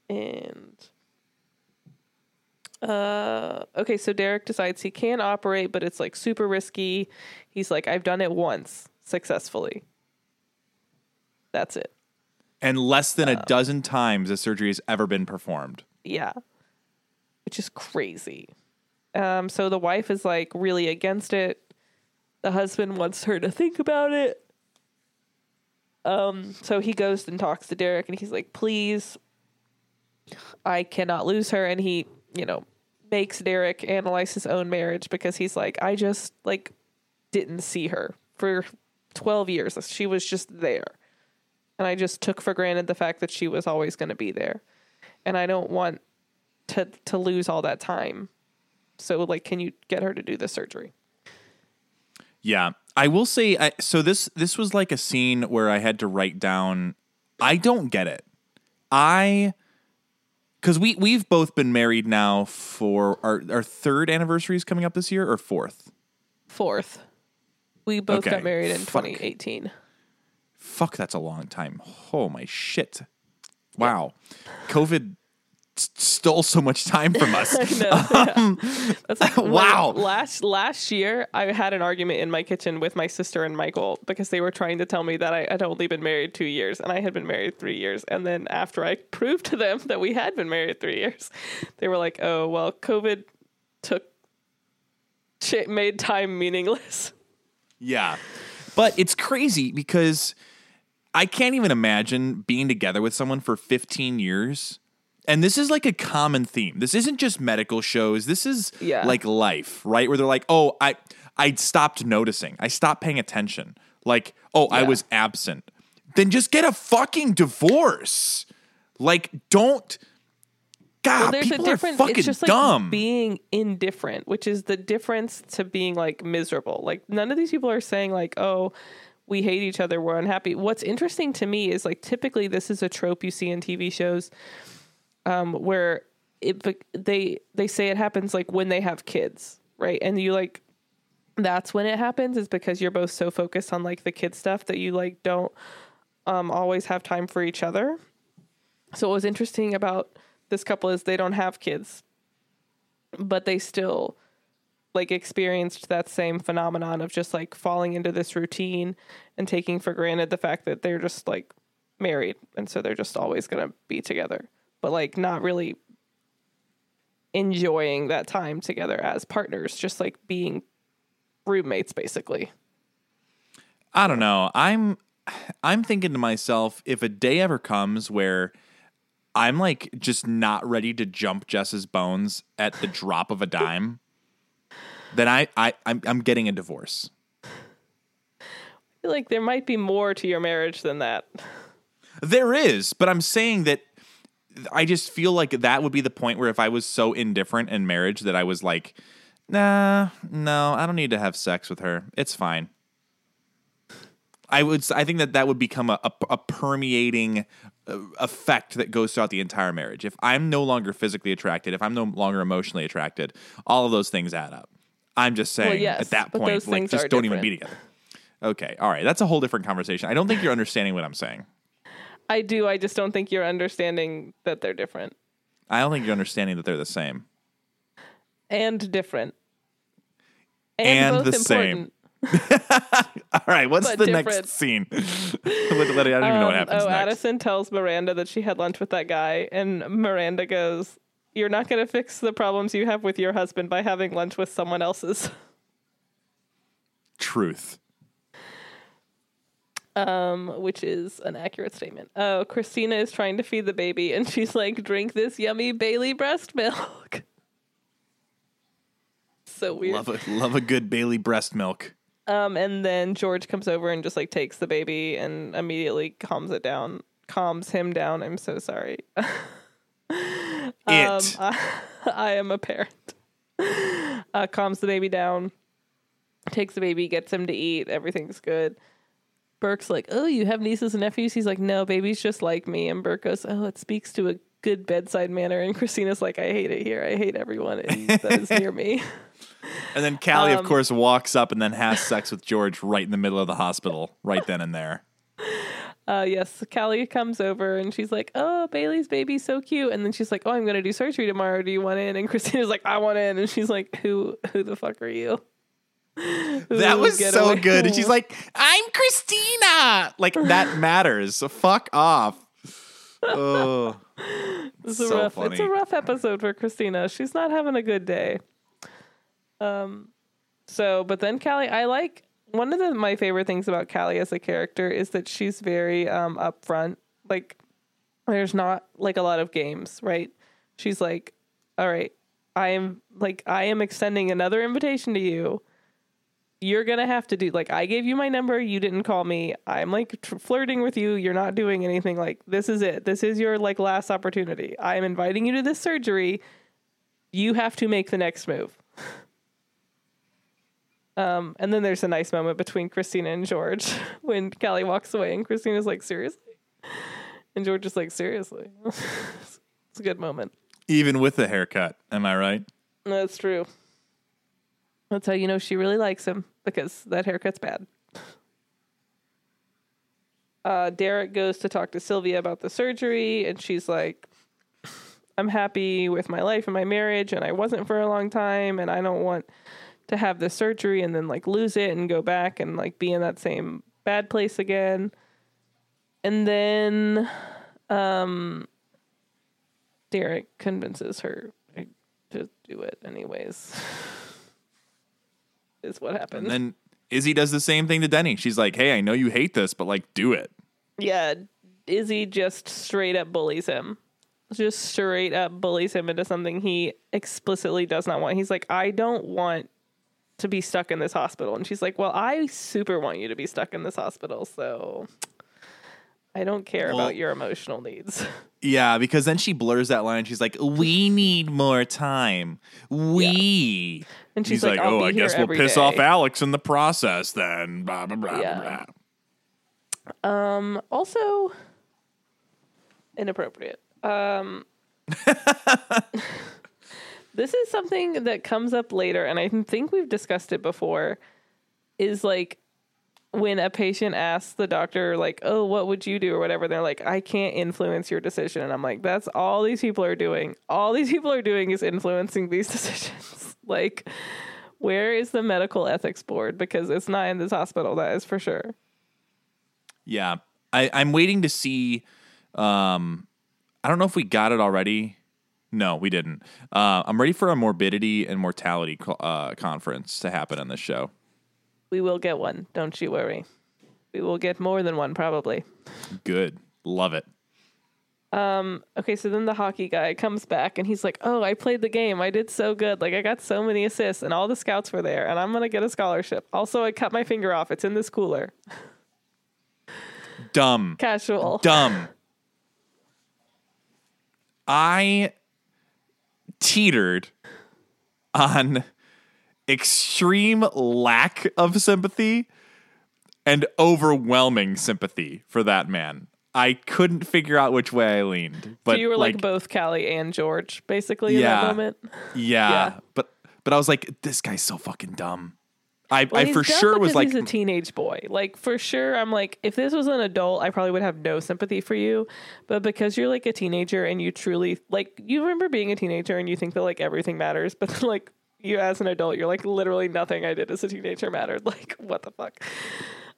And... okay, so Derek decides he can operate, but it's like super risky. He's like, I've done it once successfully. That's it. And less than a dozen times the surgery has ever been performed. Yeah. Which is crazy. So the wife is like really against it. The husband wants her to think about it. So he goes and talks to Derek and he's like, please, I cannot lose her. And he, you know, makes Derek analyze his own marriage because he's like, I just like didn't see her for 12 years. She was just there. And I just took for granted the fact that she was always going to be there. And I don't want to lose all that time. So like, can you get her to do the surgery? Yeah, I will say, so this was like a scene where I had to write down, I don't get it. Because we've both been married now for our third anniversary is coming up this year, or fourth? Fourth. We both got married in 2018. Fuck, that's a long time. Oh, my shit. Wow. Yeah. COVID stole so much time from us. I know. Yeah. That's like, wow. Last year, I had an argument in my kitchen with my sister and Michael because they were trying to tell me that I had only been married 2 years and I had been married 3 years. And then after I proved to them that we had been married 3 years, they were like, oh, well, COVID made time meaningless. Yeah. But it's crazy because I can't even imagine being together with someone for 15 years. And this is like a common theme. This isn't just medical shows. This is like life, right? Where they're like, oh, I stopped noticing. I stopped paying attention. Like, oh, I was absent. Then just get a fucking divorce. Like, don't. God, well, people are fucking it's just dumb. Like being indifferent, which is the difference to being like miserable. Like, none of these people are saying like, oh, we hate each other. We're unhappy. What's interesting to me is like, typically this is a trope you see in TV shows. Where they say it happens like when they have kids, right? And you like, that's when it happens is because you're both so focused on like the kid stuff that you like don't always have time for each other. So what was interesting about this couple is they don't have kids, but they still like experienced that same phenomenon of just like falling into this routine and taking for granted the fact that they're just like married. And so they're just always going to be together. But like not really enjoying that time together as partners, just like being roommates basically. I don't know. I'm thinking to myself, if a day ever comes where I'm like just not ready to jump Jess's bones at the drop of a dime, then I'm getting a divorce. I feel like there might be more to your marriage than that. There is, but I'm saying that I just feel like that would be the point where if I was so indifferent in marriage that I was like, nah, no, I don't need to have sex with her. It's fine. I think that would become a permeating effect that goes throughout the entire marriage. If I'm no longer physically attracted, if I'm no longer emotionally attracted, all of those things add up. I'm just saying at that point, like, just don't even be together. Okay. All right. That's a whole different conversation. I don't think you're understanding what I'm saying. I do. I just don't think you're understanding that they're different. I don't think you're understanding that they're the same. And different. And both the important. Same. All right. What's but the different. Next scene? I don't even know what happens next. Addison tells Miranda that she had lunch with that guy. And Miranda goes, "You're not going to fix the problems you have with your husband by having lunch with someone else's." Truth. Which is an accurate statement. Christina is trying to feed the baby, and she's like, "Drink this yummy Bailey breast milk." So weird. Love a good Bailey breast milk. And then George comes over and just like takes the baby and immediately calms him down. I'm so sorry. I am a parent. Calms the baby down, takes the baby, gets him to eat. Everything's good. Burke's like, "Oh, you have nieces and nephews?" He's like, "No, baby's just like me." And Burke goes, "Oh, it speaks to a good bedside manner." And Christina's like, "I hate it here. I hate everyone that is near me." And then Callie, of course, walks up and then has sex with George right in the middle of the hospital, right then and there. Yes, Callie comes over and she's like, "Oh, Bailey's baby's so cute." And then she's like, "Oh, I'm going to do surgery tomorrow. Do you want in?" And Christina's like, "I want in." And she's like, Who the fuck are you?" That was so good. And she's like, "I'm Christina." Like, that matters. So fuck off. Oh, it's a rough episode for Christina. She's not having a good day. But then Callie, I like one of my favorite things about Callie as a character is that she's very upfront. Like, there's not like a lot of games, right? She's like, "All right, I am extending another invitation to you. You're going to have to do, like, I gave you my number. You didn't call me. I'm like flirting with you. You're not doing anything. Like, this is it. This is your like last opportunity. I'm inviting you to this surgery. You have to make the next move." And then there's a nice moment between Christina and George when Callie walks away and Christina's like, "Seriously?" And George is like, "Seriously?" It's a good moment. Even with the haircut. Am I right? That's true. That's how you know she really likes him, because that haircut's bad. Derek goes to talk to Sylvia about the surgery, and she's like, "I'm happy with my life and my marriage, and I wasn't for a long time, and I don't want to have this surgery and then like lose it and go back and like be in that same bad place again." And then Derek convinces her to do it anyways. Is what happens. And then Izzy does the same thing to Denny. She's like, "Hey, I know you hate this, but like, do it." Yeah, Izzy just straight up bullies him. Just straight up bullies him into something he explicitly does not want. He's like, "I don't want to be stuck in this hospital." And she's like, "Well, I super want you to be stuck in this hospital, so I don't care about your emotional needs." Yeah, because then she blurs that line. She's like, "We need more time. We." Yeah. And she's like, "Oh, I guess we'll piss off Alex in the process then." Blah, blah, blah, blah. Also inappropriate. This is something that comes up later, and I think we've discussed it before, is like, when a patient asks the doctor, like, "Oh, what would you do?" or whatever, they're like, "I can't influence your decision." And I'm like, that's all these people are doing. All these people are doing is influencing these decisions. Like, where is the medical ethics board? Because it's not in this hospital, that is for sure. Yeah. I'm waiting to see. I don't know if we got it already. No, we didn't. I'm ready for a morbidity and mortality conference to happen on this show. We will get one. Don't you worry. We will get more than one, probably. Good. Love it. Okay, so then the hockey guy comes back, and he's like, "Oh, I played the game. I did so good. Like, I got so many assists, and all the scouts were there, and I'm going to get a scholarship. Also, I cut my finger off. It's in this cooler." Dumb. Casual. Dumb. I teetered on extreme lack of sympathy and overwhelming sympathy for that man. I couldn't figure out which way I leaned. But so you were like both Callie and George, basically, in that moment. Yeah. But I was like, this guy's so fucking dumb. I for sure was like, he's a teenage boy. Like, for sure, I'm like, if this was an adult, I probably would have no sympathy for you. But because you're like a teenager and you truly, like, you remember being a teenager and you think that like everything matters, but then, like, you as an adult, you're like, literally nothing I did as a teenager mattered. Like, what the fuck?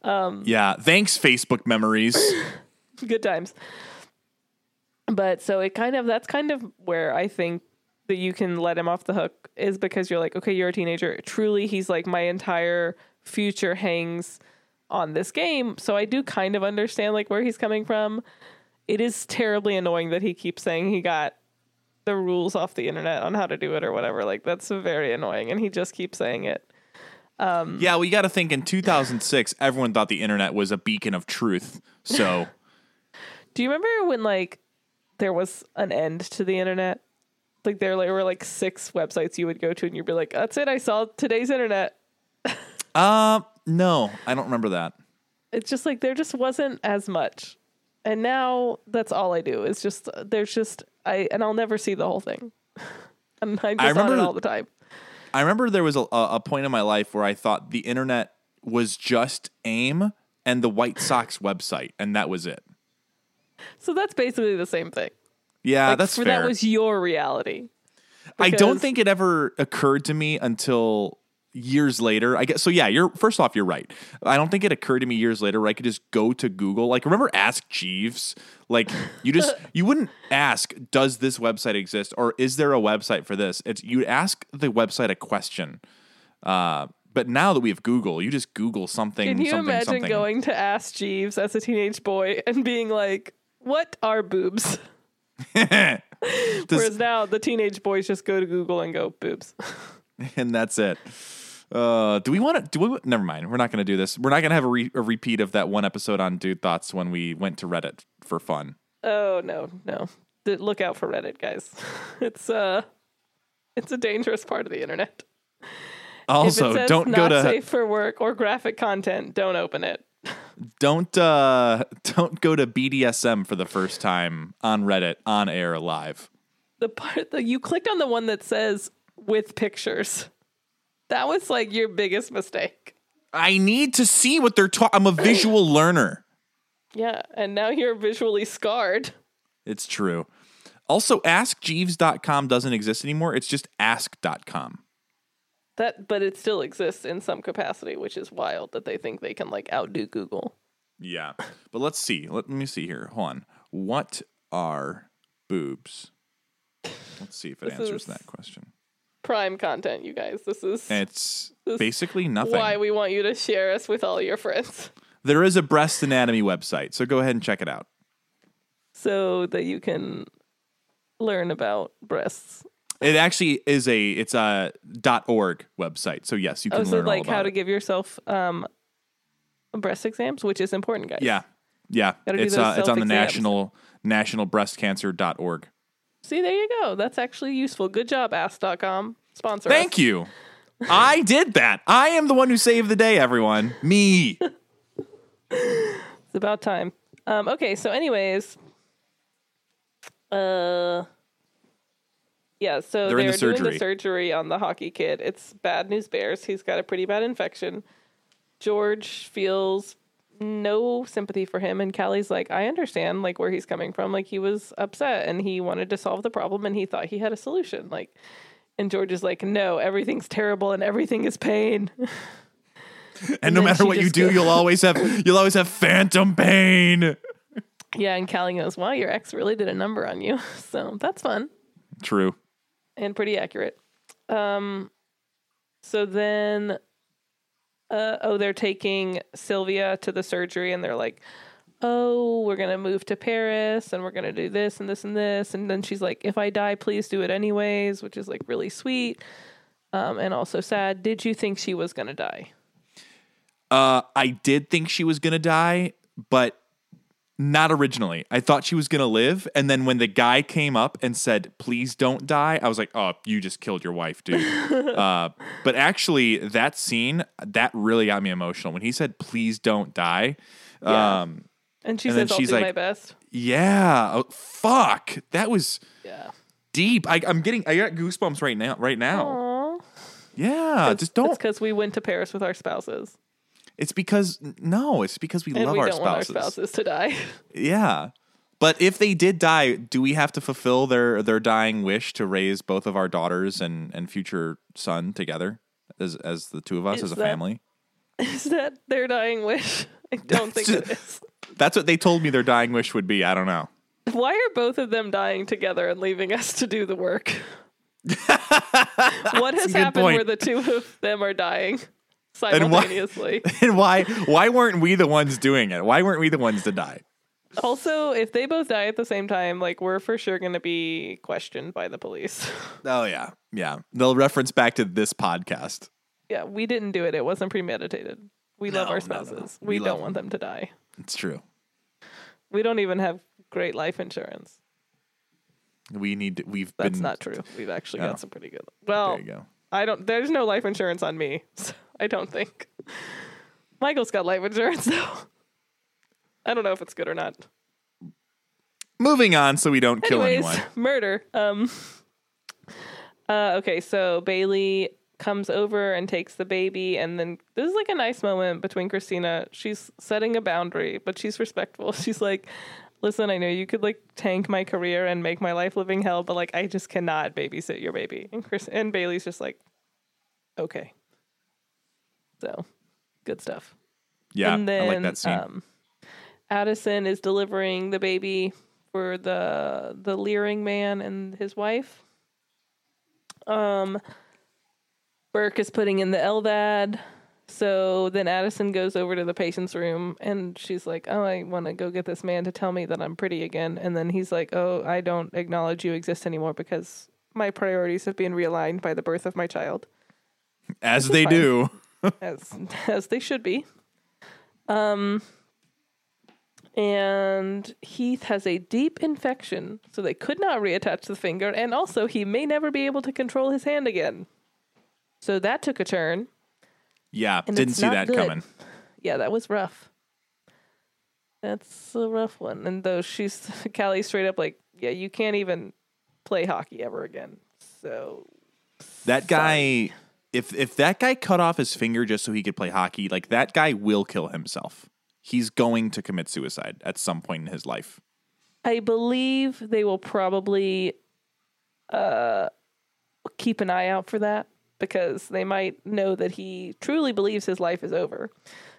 Yeah. Thanks, Facebook memories. Good times. But so it kind of, that's kind of where I think that you can let him off the hook, is because you're like, okay, you're a teenager. Truly, he's like, my entire future hangs on this game. So I do kind of understand like where he's coming from. It is terribly annoying that he keeps saying he got the rules off the internet on how to do it or whatever. Like, that's very annoying. And he just keeps saying it. Yeah, well, you got to think in 2006, everyone thought the internet was a beacon of truth. So do you remember when like there was an end to the internet? Like there were like 6 websites you would go to and you'd be like, that's it, I saw today's internet. No, I don't remember that. It's just like, there just wasn't as much. And now that's all I do. It's just, there's just, and I'll never see the whole thing. And I'm just on it all the time. I remember there was a point in my life where I thought the internet was just AIM and the White Sox website. And that was it. So that's basically the same thing. Yeah, like, that's fair. That was your reality. I don't think it ever occurred to me until years later, I guess. So yeah, first off, you're right. I don't think it occurred to me years later where I could just go to Google. Like, remember Ask Jeeves? Like, you wouldn't ask, does this website exist? Or is there a website for this? You'd ask the website a question. But now that we have Google, you just Google something. Can you imagine going to Ask Jeeves as a teenage boy and being like, what are boobs? Whereas now the teenage boys just go to Google and go boobs, and that's it. Do we want to? Never mind. We're not going to do this. We're not going to have a repeat of that one episode on Dude Thoughts when we went to Reddit for fun. Oh no! Look out for Reddit, guys. It's a dangerous part of the internet. Also, don't go to not safe for work or graphic content. Don't open it. Don't go to BDSM for the first time on Reddit on air live. The part that you clicked on, the one that says with pictures, that was like your biggest mistake. I need to see what they're talking. I'm a visual learner. Yeah, and now you're visually scarred. It's true. Also, AskJeeves.com doesn't exist anymore. It's just ask.com. But it still exists in some capacity, which is wild that they think they can like outdo Google. Yeah, but let's see. Let me see here. Hold on. What are boobs? Let's see if it answers that question. Prime content, you guys. It's basically nothing. Why we want you to share us with all your friends. There is a breast anatomy website, so go ahead and check it out. So that you can learn about breasts. It actually is it's a .org website. So yes, you can learn all about how to give yourself breast exams, which is important, guys. Yeah. It's on the nationalbreastcancer.org. See, there you go. That's actually useful. Good job, ask.com. Sponsor us. Thank you. I did that. I am the one who saved the day, everyone. Me. It's about time. Okay, so anyways. Yeah, so they're doing the surgery on the hockey kid. It's bad news bears. He's got a pretty bad infection. George feels no sympathy for him, and Callie's like, I understand, like, where he's coming from. Like, he was upset, and he wanted to solve the problem, and he thought he had a solution. Like, and George is like, no, everything's terrible, and everything is pain. and no matter what you do, you'll always have phantom pain. Yeah, and Callie goes, wow, your ex really did a number on you. So that's fun. True. And pretty accurate. So then, they're taking Sylvia to the surgery and they're like, oh, we're going to move to Paris and we're going to do this and this and this. And then she's like, if I die, please do it anyways, which is like really sweet. And also sad. Did you think she was going to die? I did think she was going to die, but not originally. I thought she was going to live. And then when the guy came up and said, please don't die, I was like, oh, you just killed your wife, dude. But actually, that scene, that really got me emotional. When he said, please don't die, And she says, I'll do my best. Yeah. Oh, fuck. That was deep. I got goosebumps right now. Aww. Yeah. Just don't. It's because we went to Paris with our spouses. It's because we love our spouses. We don't want our spouses to die. Yeah. But if they did die, do we have to fulfill their dying wish to raise both of our daughters and future son together as the two of us as a family? Is that their dying wish? I don't think it is. That's what they told me their dying wish would be. I don't know. Why are both of them dying together and leaving us to do the work? What has happened where the two of them are dying simultaneously? And why weren't we the ones doing it? Why weren't we the ones to die? Also, if they both die at the same time, like, we're for sure going to be questioned by the police. Oh, yeah. Yeah. They'll reference back to this podcast. Yeah, we didn't do it. It wasn't premeditated. We love our spouses. No. We don't want them to die. It's true. We don't even have great life insurance. That's not true. We've actually got some pretty good. Well, there you go. There's no life insurance on me. So I don't think. Michael's got life insurance, though. I don't know if it's good or not. Moving on so we don't kill anyone. Murder. Okay, so Bailey comes over and takes the baby, and then this is like a nice moment between Christina. She's setting a boundary, but she's respectful. She's like, listen, I know you could like tank my career and make my life living hell, but like I just cannot babysit your baby. And Bailey's just like, okay. So good stuff. Yeah, and then, I like that scene. Addison is delivering the baby for the leering man and his wife. Burke is putting in the LVAD. So then Addison goes over to the patient's room and she's like, oh, I want to go get this man to tell me that I'm pretty again. And then he's like, oh, I don't acknowledge you exist anymore because my priorities have been realigned by the birth of my child. As they do. As they should be. And Heath has a deep infection, so they could not reattach the finger. And also, he may never be able to control his hand again. So that took a turn. Yeah, didn't see that coming. Yeah, that was rough. That's a rough one. And though Callie straight up like, yeah, you can't even play hockey ever again. So that guy, if that guy cut off his finger just so he could play hockey, like that guy will kill himself. He's going to commit suicide at some point in his life. I believe they will probably keep an eye out for that because they might know that he truly believes his life is over.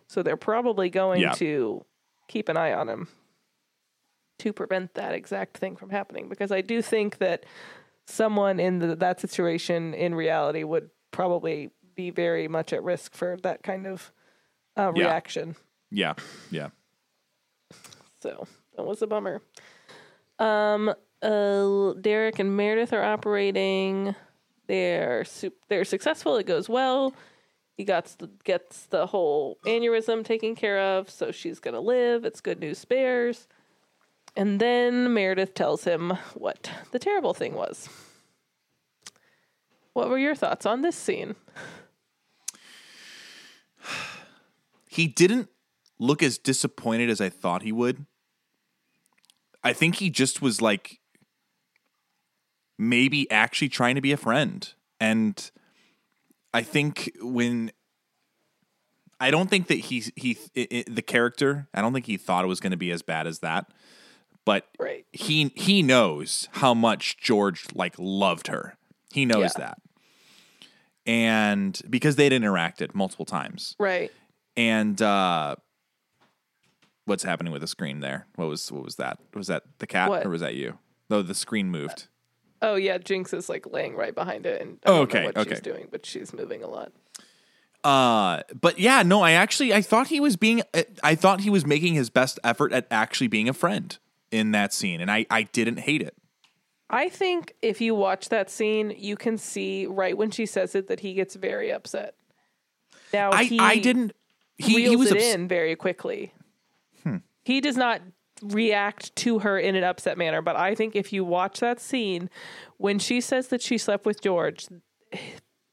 So they're probably going to keep an eye on him to prevent that exact thing from happening. Because I do think that someone in that situation in reality would probably be very much at risk for that kind of reaction. Yeah, yeah. So that was a bummer. Derek and Meredith are operating. They're successful. It goes well. He gets the whole aneurysm taken care of, so she's gonna live. It's good news bears. And then Meredith tells him what the terrible thing was. What were your thoughts on this scene? He didn't look as disappointed as I thought he would. I think he just was like maybe actually trying to be a friend. And I think I don't think that the character, I don't think he thought it was going to be as bad as that. But right. He knows how much George like loved her. He knows that. And because they'd interacted multiple times. Right. And what's happening with the screen there? What was that? Was that the cat or was that you? No, the screen moved. Oh yeah, Jinx is like laying right behind it, and I don't know what she's doing, but she's moving a lot. But yeah, no, I thought he was making his best effort at actually being a friend in that scene, and I didn't hate it. I think if you watch that scene, you can see right when she says it that he gets very upset. Now he was in very quickly. He does not react to her in an upset manner, but I think if you watch that scene, when she says that she slept with George,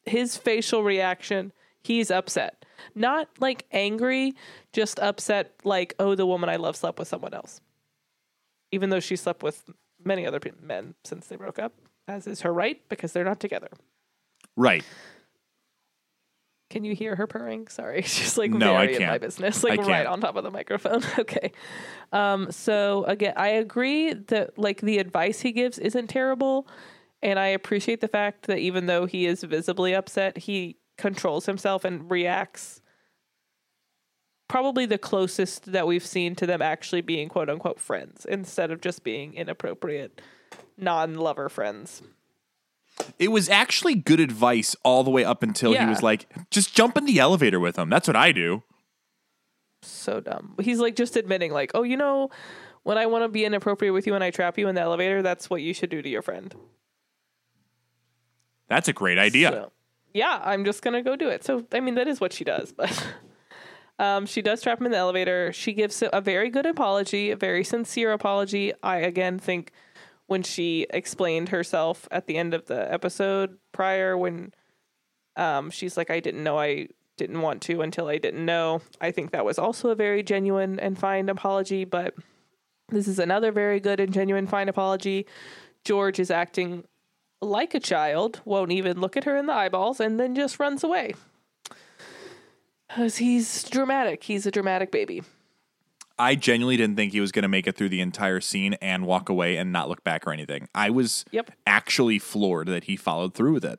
his facial reaction, he's upset. Not like angry, just upset, like, oh, the woman I love slept with someone else. Even though she slept with many other men since they broke up, as is her right, because they're not together. Right. Can you hear her purring? Sorry. She's like, no, I can't. In my business, like right on top of the microphone. Okay. So again, I agree that like the advice he gives isn't terrible. And I appreciate the fact that even though he is visibly upset, he controls himself and reacts probably the closest that we've seen to them actually being quote unquote friends instead of just being inappropriate non-lover friends. It was actually good advice all the way up until he was like, just jump in the elevator with him. That's what I do. So dumb. He's like just admitting like, oh, you know, when I want to be inappropriate with you and I trap you in the elevator, that's what you should do to your friend. That's a great idea. So, yeah, I'm just going to go do it. So, I mean, that is what she does. But she does trap him in the elevator. She gives a very good apology, a very sincere apology. I, again, think... when she explained herself at the end of the episode prior, when she's like, I didn't know I didn't want to until I didn't know. I think that was also a very genuine and fine apology, but this is another very good and genuine fine apology. George is acting like a child, won't even look at her in the eyeballs, and then just runs away. 'Cause he's dramatic. He's a dramatic baby. I genuinely didn't think he was going to make it through the entire scene and walk away and not look back or anything. I was actually floored that he followed through with it.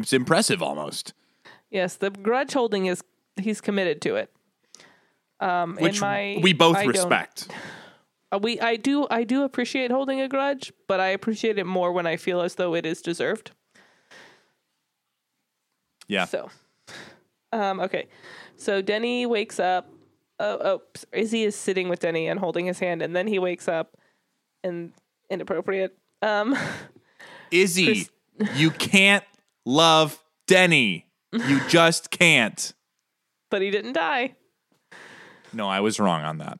It's impressive almost. Yes, the grudge holding is he's committed to it. Which we both respect. I do appreciate holding a grudge, but I appreciate it more when I feel as though it is deserved. Yeah. So, okay. So Denny wakes up. Izzy is sitting with Denny and holding his hand, and then he wakes up and inappropriate. Izzy, you can't love Denny. You just can't. But he didn't die. No, I was wrong on that.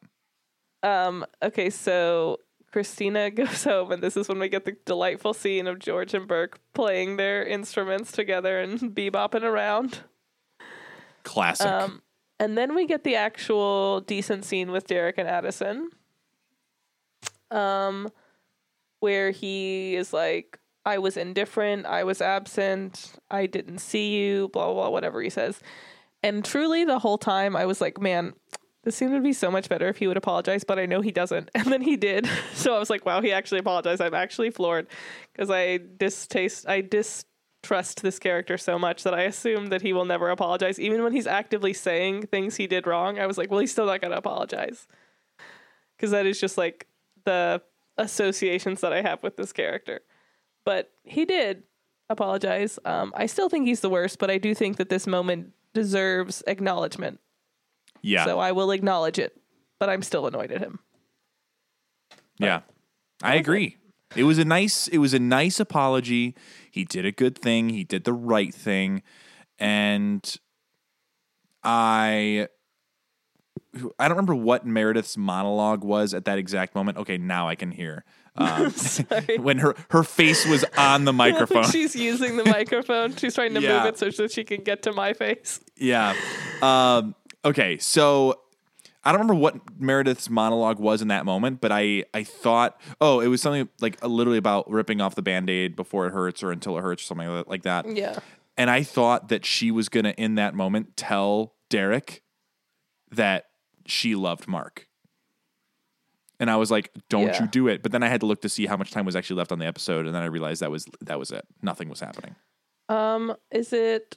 Okay, so Christina goes home, and this is when we get the delightful scene of George and Burke playing their instruments together and bebopping around. Classic. And then we get the actual decent scene with Derek and Addison, where he is like, I was indifferent, I was absent, I didn't see you, blah, blah, blah, whatever he says. And truly the whole time I was like, man, this scene would be so much better if he would apologize, but I know he doesn't. And then he did. So I was like, wow, he actually apologized. I'm actually floored because I distrust this character so much that I assume that he will never apologize. Even when he's actively saying things he did wrong, I was like, well, he's still not going to apologize. Because that is just like the associations that I have with this character. But he did apologize. I still think he's the worst, but I do think that this moment deserves acknowledgement. Yeah. So I will acknowledge it, but I'm still annoyed at him. But yeah, I agree. It was a nice apology. He did a good thing. He did the right thing. And I don't remember what Meredith's monologue was at that exact moment. Okay, now I can hear. When her face was on the microphone. She's using the microphone. She's trying to move it so that she can get to my face. Yeah. Okay, so I don't remember what Meredith's monologue was in that moment, but I thought, oh, it was something like literally about ripping off the Band-Aid before it hurts or until it hurts or something like that. Yeah. And I thought that she was going to, in that moment, tell Derek that she loved Mark. And I was like, don't you do it. But then I had to look to see how much time was actually left on the episode. And then I realized that was it. Nothing was happening. Is it...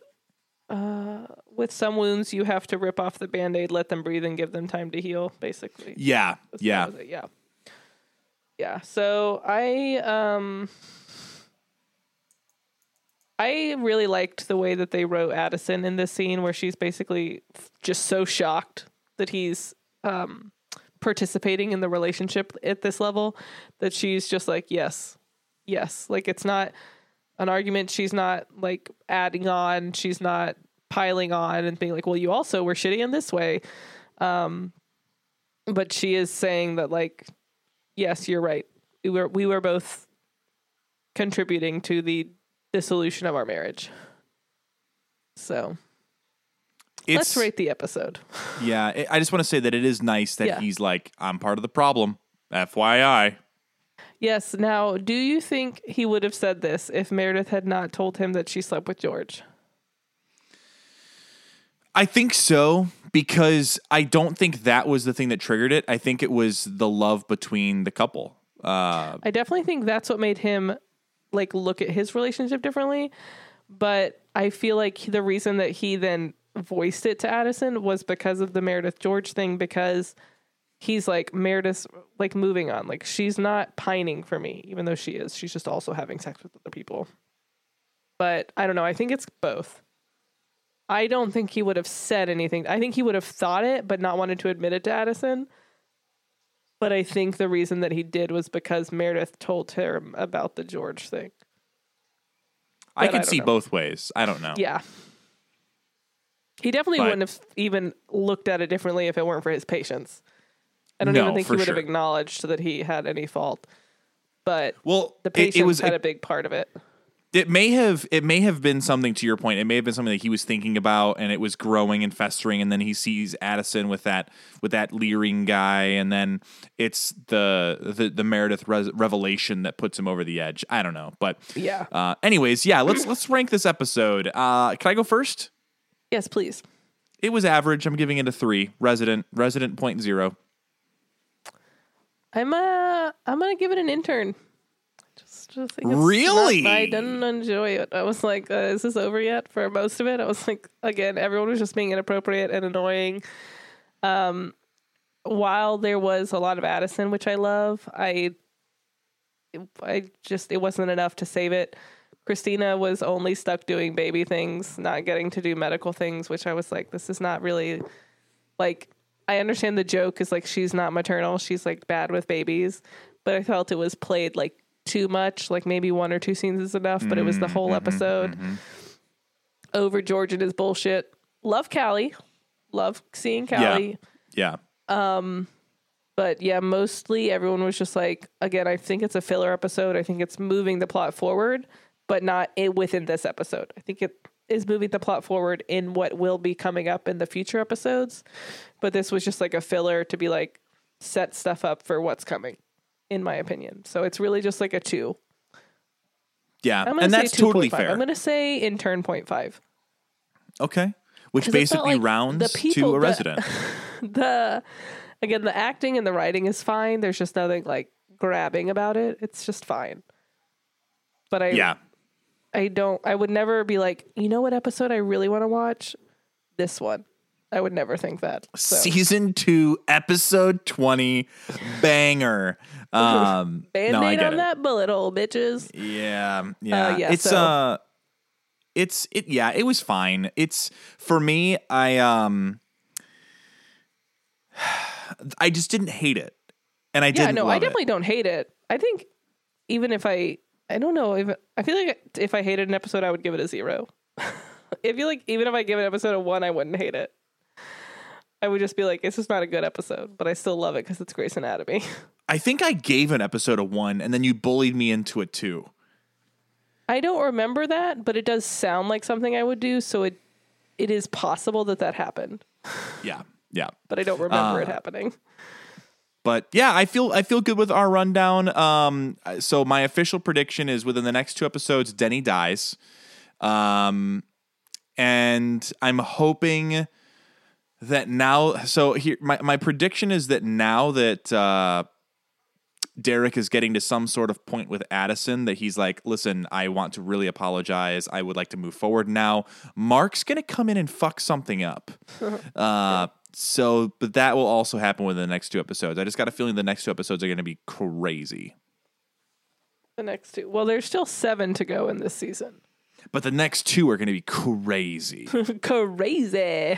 with some wounds, you have to rip off the Band-Aid, let them breathe, and give them time to heal, basically. Yeah, yeah. Yeah. Yeah, so I really liked the way that they wrote Addison in this scene where she's basically just so shocked that he's participating in the relationship at this level that she's just like, yes, yes. Like, it's not... an argument. She's not like adding on. She's not piling on and being like, well, you also were shitty in this way. But she is saying that like, yes, you're right. We were both contributing to the dissolution of our marriage. So Let's rate the episode. Yeah, I just want to say that it is nice that he's like, I'm part of the problem. FYI. Yes. Now, do you think he would have said this if Meredith had not told him that she slept with George? I think so, because I don't think that was the thing that triggered it. I think it was the love between the couple. I definitely think that's what made him like look at his relationship differently. But I feel like the reason that he then voiced it to Addison was because of the Meredith George thing, because he's like, Meredith's like moving on. Like, she's not pining for me, even though she is. She's just also having sex with other people. But I don't know. I think it's both. I don't think he would have said anything. I think he would have thought it, but not wanted to admit it to Addison. But I think the reason that he did was because Meredith told him about the George thing. But I could see both ways. I don't know. Yeah. He definitely wouldn't have even looked at it differently if it weren't for his patience. I don't even think he would have acknowledged that he had any fault. But the patience had a big part of it. It may have been something, to your point. It may have been something that he was thinking about, and it was growing and festering, and then he sees Addison with that leering guy, and then it's the Meredith revelation that puts him over the edge. I don't know, but yeah. Anyways, yeah. Let's rank this episode. Can I go first? Yes, please. It was average. I'm giving it a 3. Resident 0.0. I'm gonna give it an intern. Just think it's really not, I didn't enjoy it. I was like, is this over yet? For most of it, I was like, again, everyone was just being inappropriate and annoying. While there was a lot of Addison, which I love, I just it wasn't enough to save it. Christina was only stuck doing baby things, not getting to do medical things, which I was like, this is not really like, I understand the joke is like, she's not maternal, she's like bad with babies, but I felt it was played like too much, like maybe one or two scenes is enough, but it was the whole episode. Over George and his bullshit. Love Callie. Love seeing Callie. Yeah. But yeah, mostly everyone was just like, again, I think it's a filler episode. I think it's moving the plot forward, but not within this episode. I think it is moving the plot forward in what will be coming up in the future episodes. But this was just like a filler to be like, set stuff up for what's coming. In my opinion. So it's really just like a 2. Yeah. And that's totally fair. I'm going to say intern 0.5. Okay. Which basically like rounds to a resident. Again, the acting and the writing is fine. There's just nothing like grabbing about it. It's just fine. But I would never be like, you know what episode I really want to watch? This one. I would never think that. So. Season 2, episode 20, banger. Band-aid on that bullet hole, bitches. Yeah. It was fine. It's for me. I just didn't hate it, and I definitely don't hate it. I think even if I feel like if I hated an episode, I would give it a 0. I feel like even if I give an episode a 1, I wouldn't hate it. I would just be like, this is not a good episode, but I still love it because it's Grey's Anatomy. I think I gave an episode a 1, and then you bullied me into a 2. I don't remember that, but it does sound like something I would do, so it is possible that happened. Yeah. But I don't remember it happening. But yeah, I feel good with our rundown. So my official prediction is within the next 2 episodes, Denny dies. And I'm hoping... that now, so here, my prediction is that now that Derek is getting to some sort of point with Addison, that he's like, listen, I want to really apologize. I would like to move forward now. Mark's going to come in and fuck something up. But that will also happen within the next 2 episodes. I just got a feeling the next 2 episodes are going to be crazy. The next 2. Well, there's still 7 to go in this season. But the next 2 are going to be crazy. Crazy.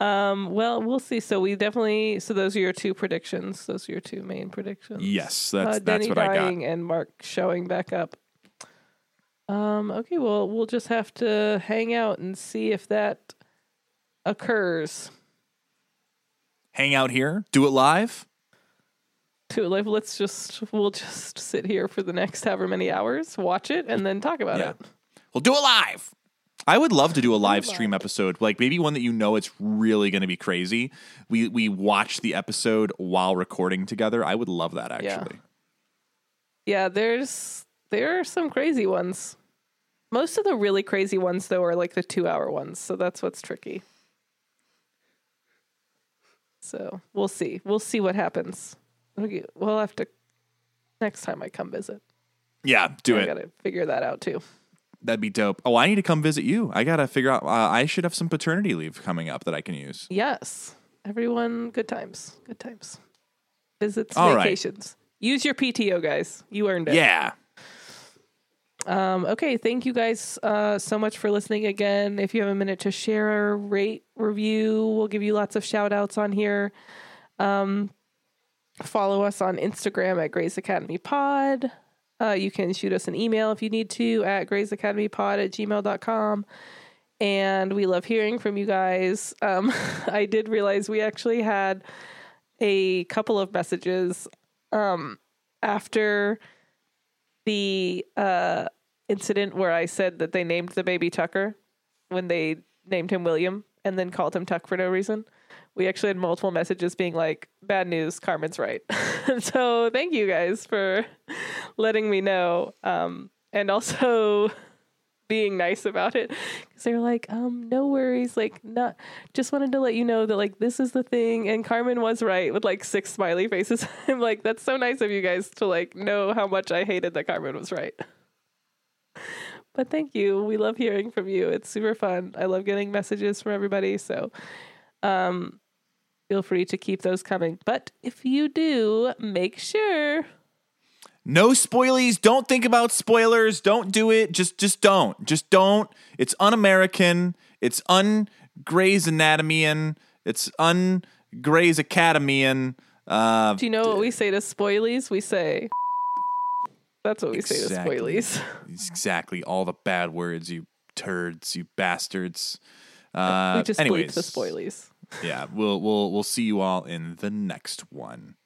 Well, we'll see. So those are your 2 predictions. Those are your 2 main predictions. Yes, that's what I got. Denny dying and Mark showing back up. Okay, well, we'll just have to hang out and see if that occurs. Hang out here? Do it live? Do it live. We'll just sit here for the next however many hours, watch it, and then talk about it. We'll do it live. I would love to do a live stream episode, like maybe one that, you know, it's really going to be crazy. We watch the episode while recording together. I would love that, actually. Yeah, there are some crazy ones. Most of the really crazy ones, though, are like the 2-hour ones. So that's what's tricky. So we'll see. We'll see what happens. We'll have to, next time I come visit. Yeah, do it. I got to figure that out, too. That'd be dope. Oh, I need to come visit you. I got to figure out, I should have some paternity leave coming up that I can use. Yes. Everyone, good times. Good times. Visits, all vacations. Right. Use your PTO, guys. You earned it. Yeah. Okay. Thank you guys so much for listening again. If you have a minute to share, rate, review, we'll give you lots of shout outs on here. Follow us on Instagram at Grey's Academy Pod. You can shoot us an email if you need to at greysacademypod@gmail.com. And we love hearing from you guys. I did realize we actually had a couple of messages after the incident where I said that they named the baby Tucker when they named him William and then called him Tuck for no reason. We actually had multiple messages being like, bad news, Carmen's right. So thank you guys for letting me know. And also being nice about it. Because they were like, no worries. Like, not, just wanted to let you know that, like, this is the thing. And Carmen was right, with like 6 smiley faces. I'm like, that's so nice of you guys to like know how much I hated that Carmen was right. But thank you. We love hearing from you. It's super fun. I love getting messages from everybody. So feel free to keep those coming. But if you do, make sure. No spoilies. Don't think about spoilers. Don't do it. Just don't. Just don't. It's un-American. It's un-Grey's Anatomy-an. It's un-Grey's Academy-an. Do you know what we say to spoilies? We say... That's what we say to spoilies. Exactly. All the bad words, you turds, you bastards. We just bleep the spoilies. Yeah, we'll see you all in the next one.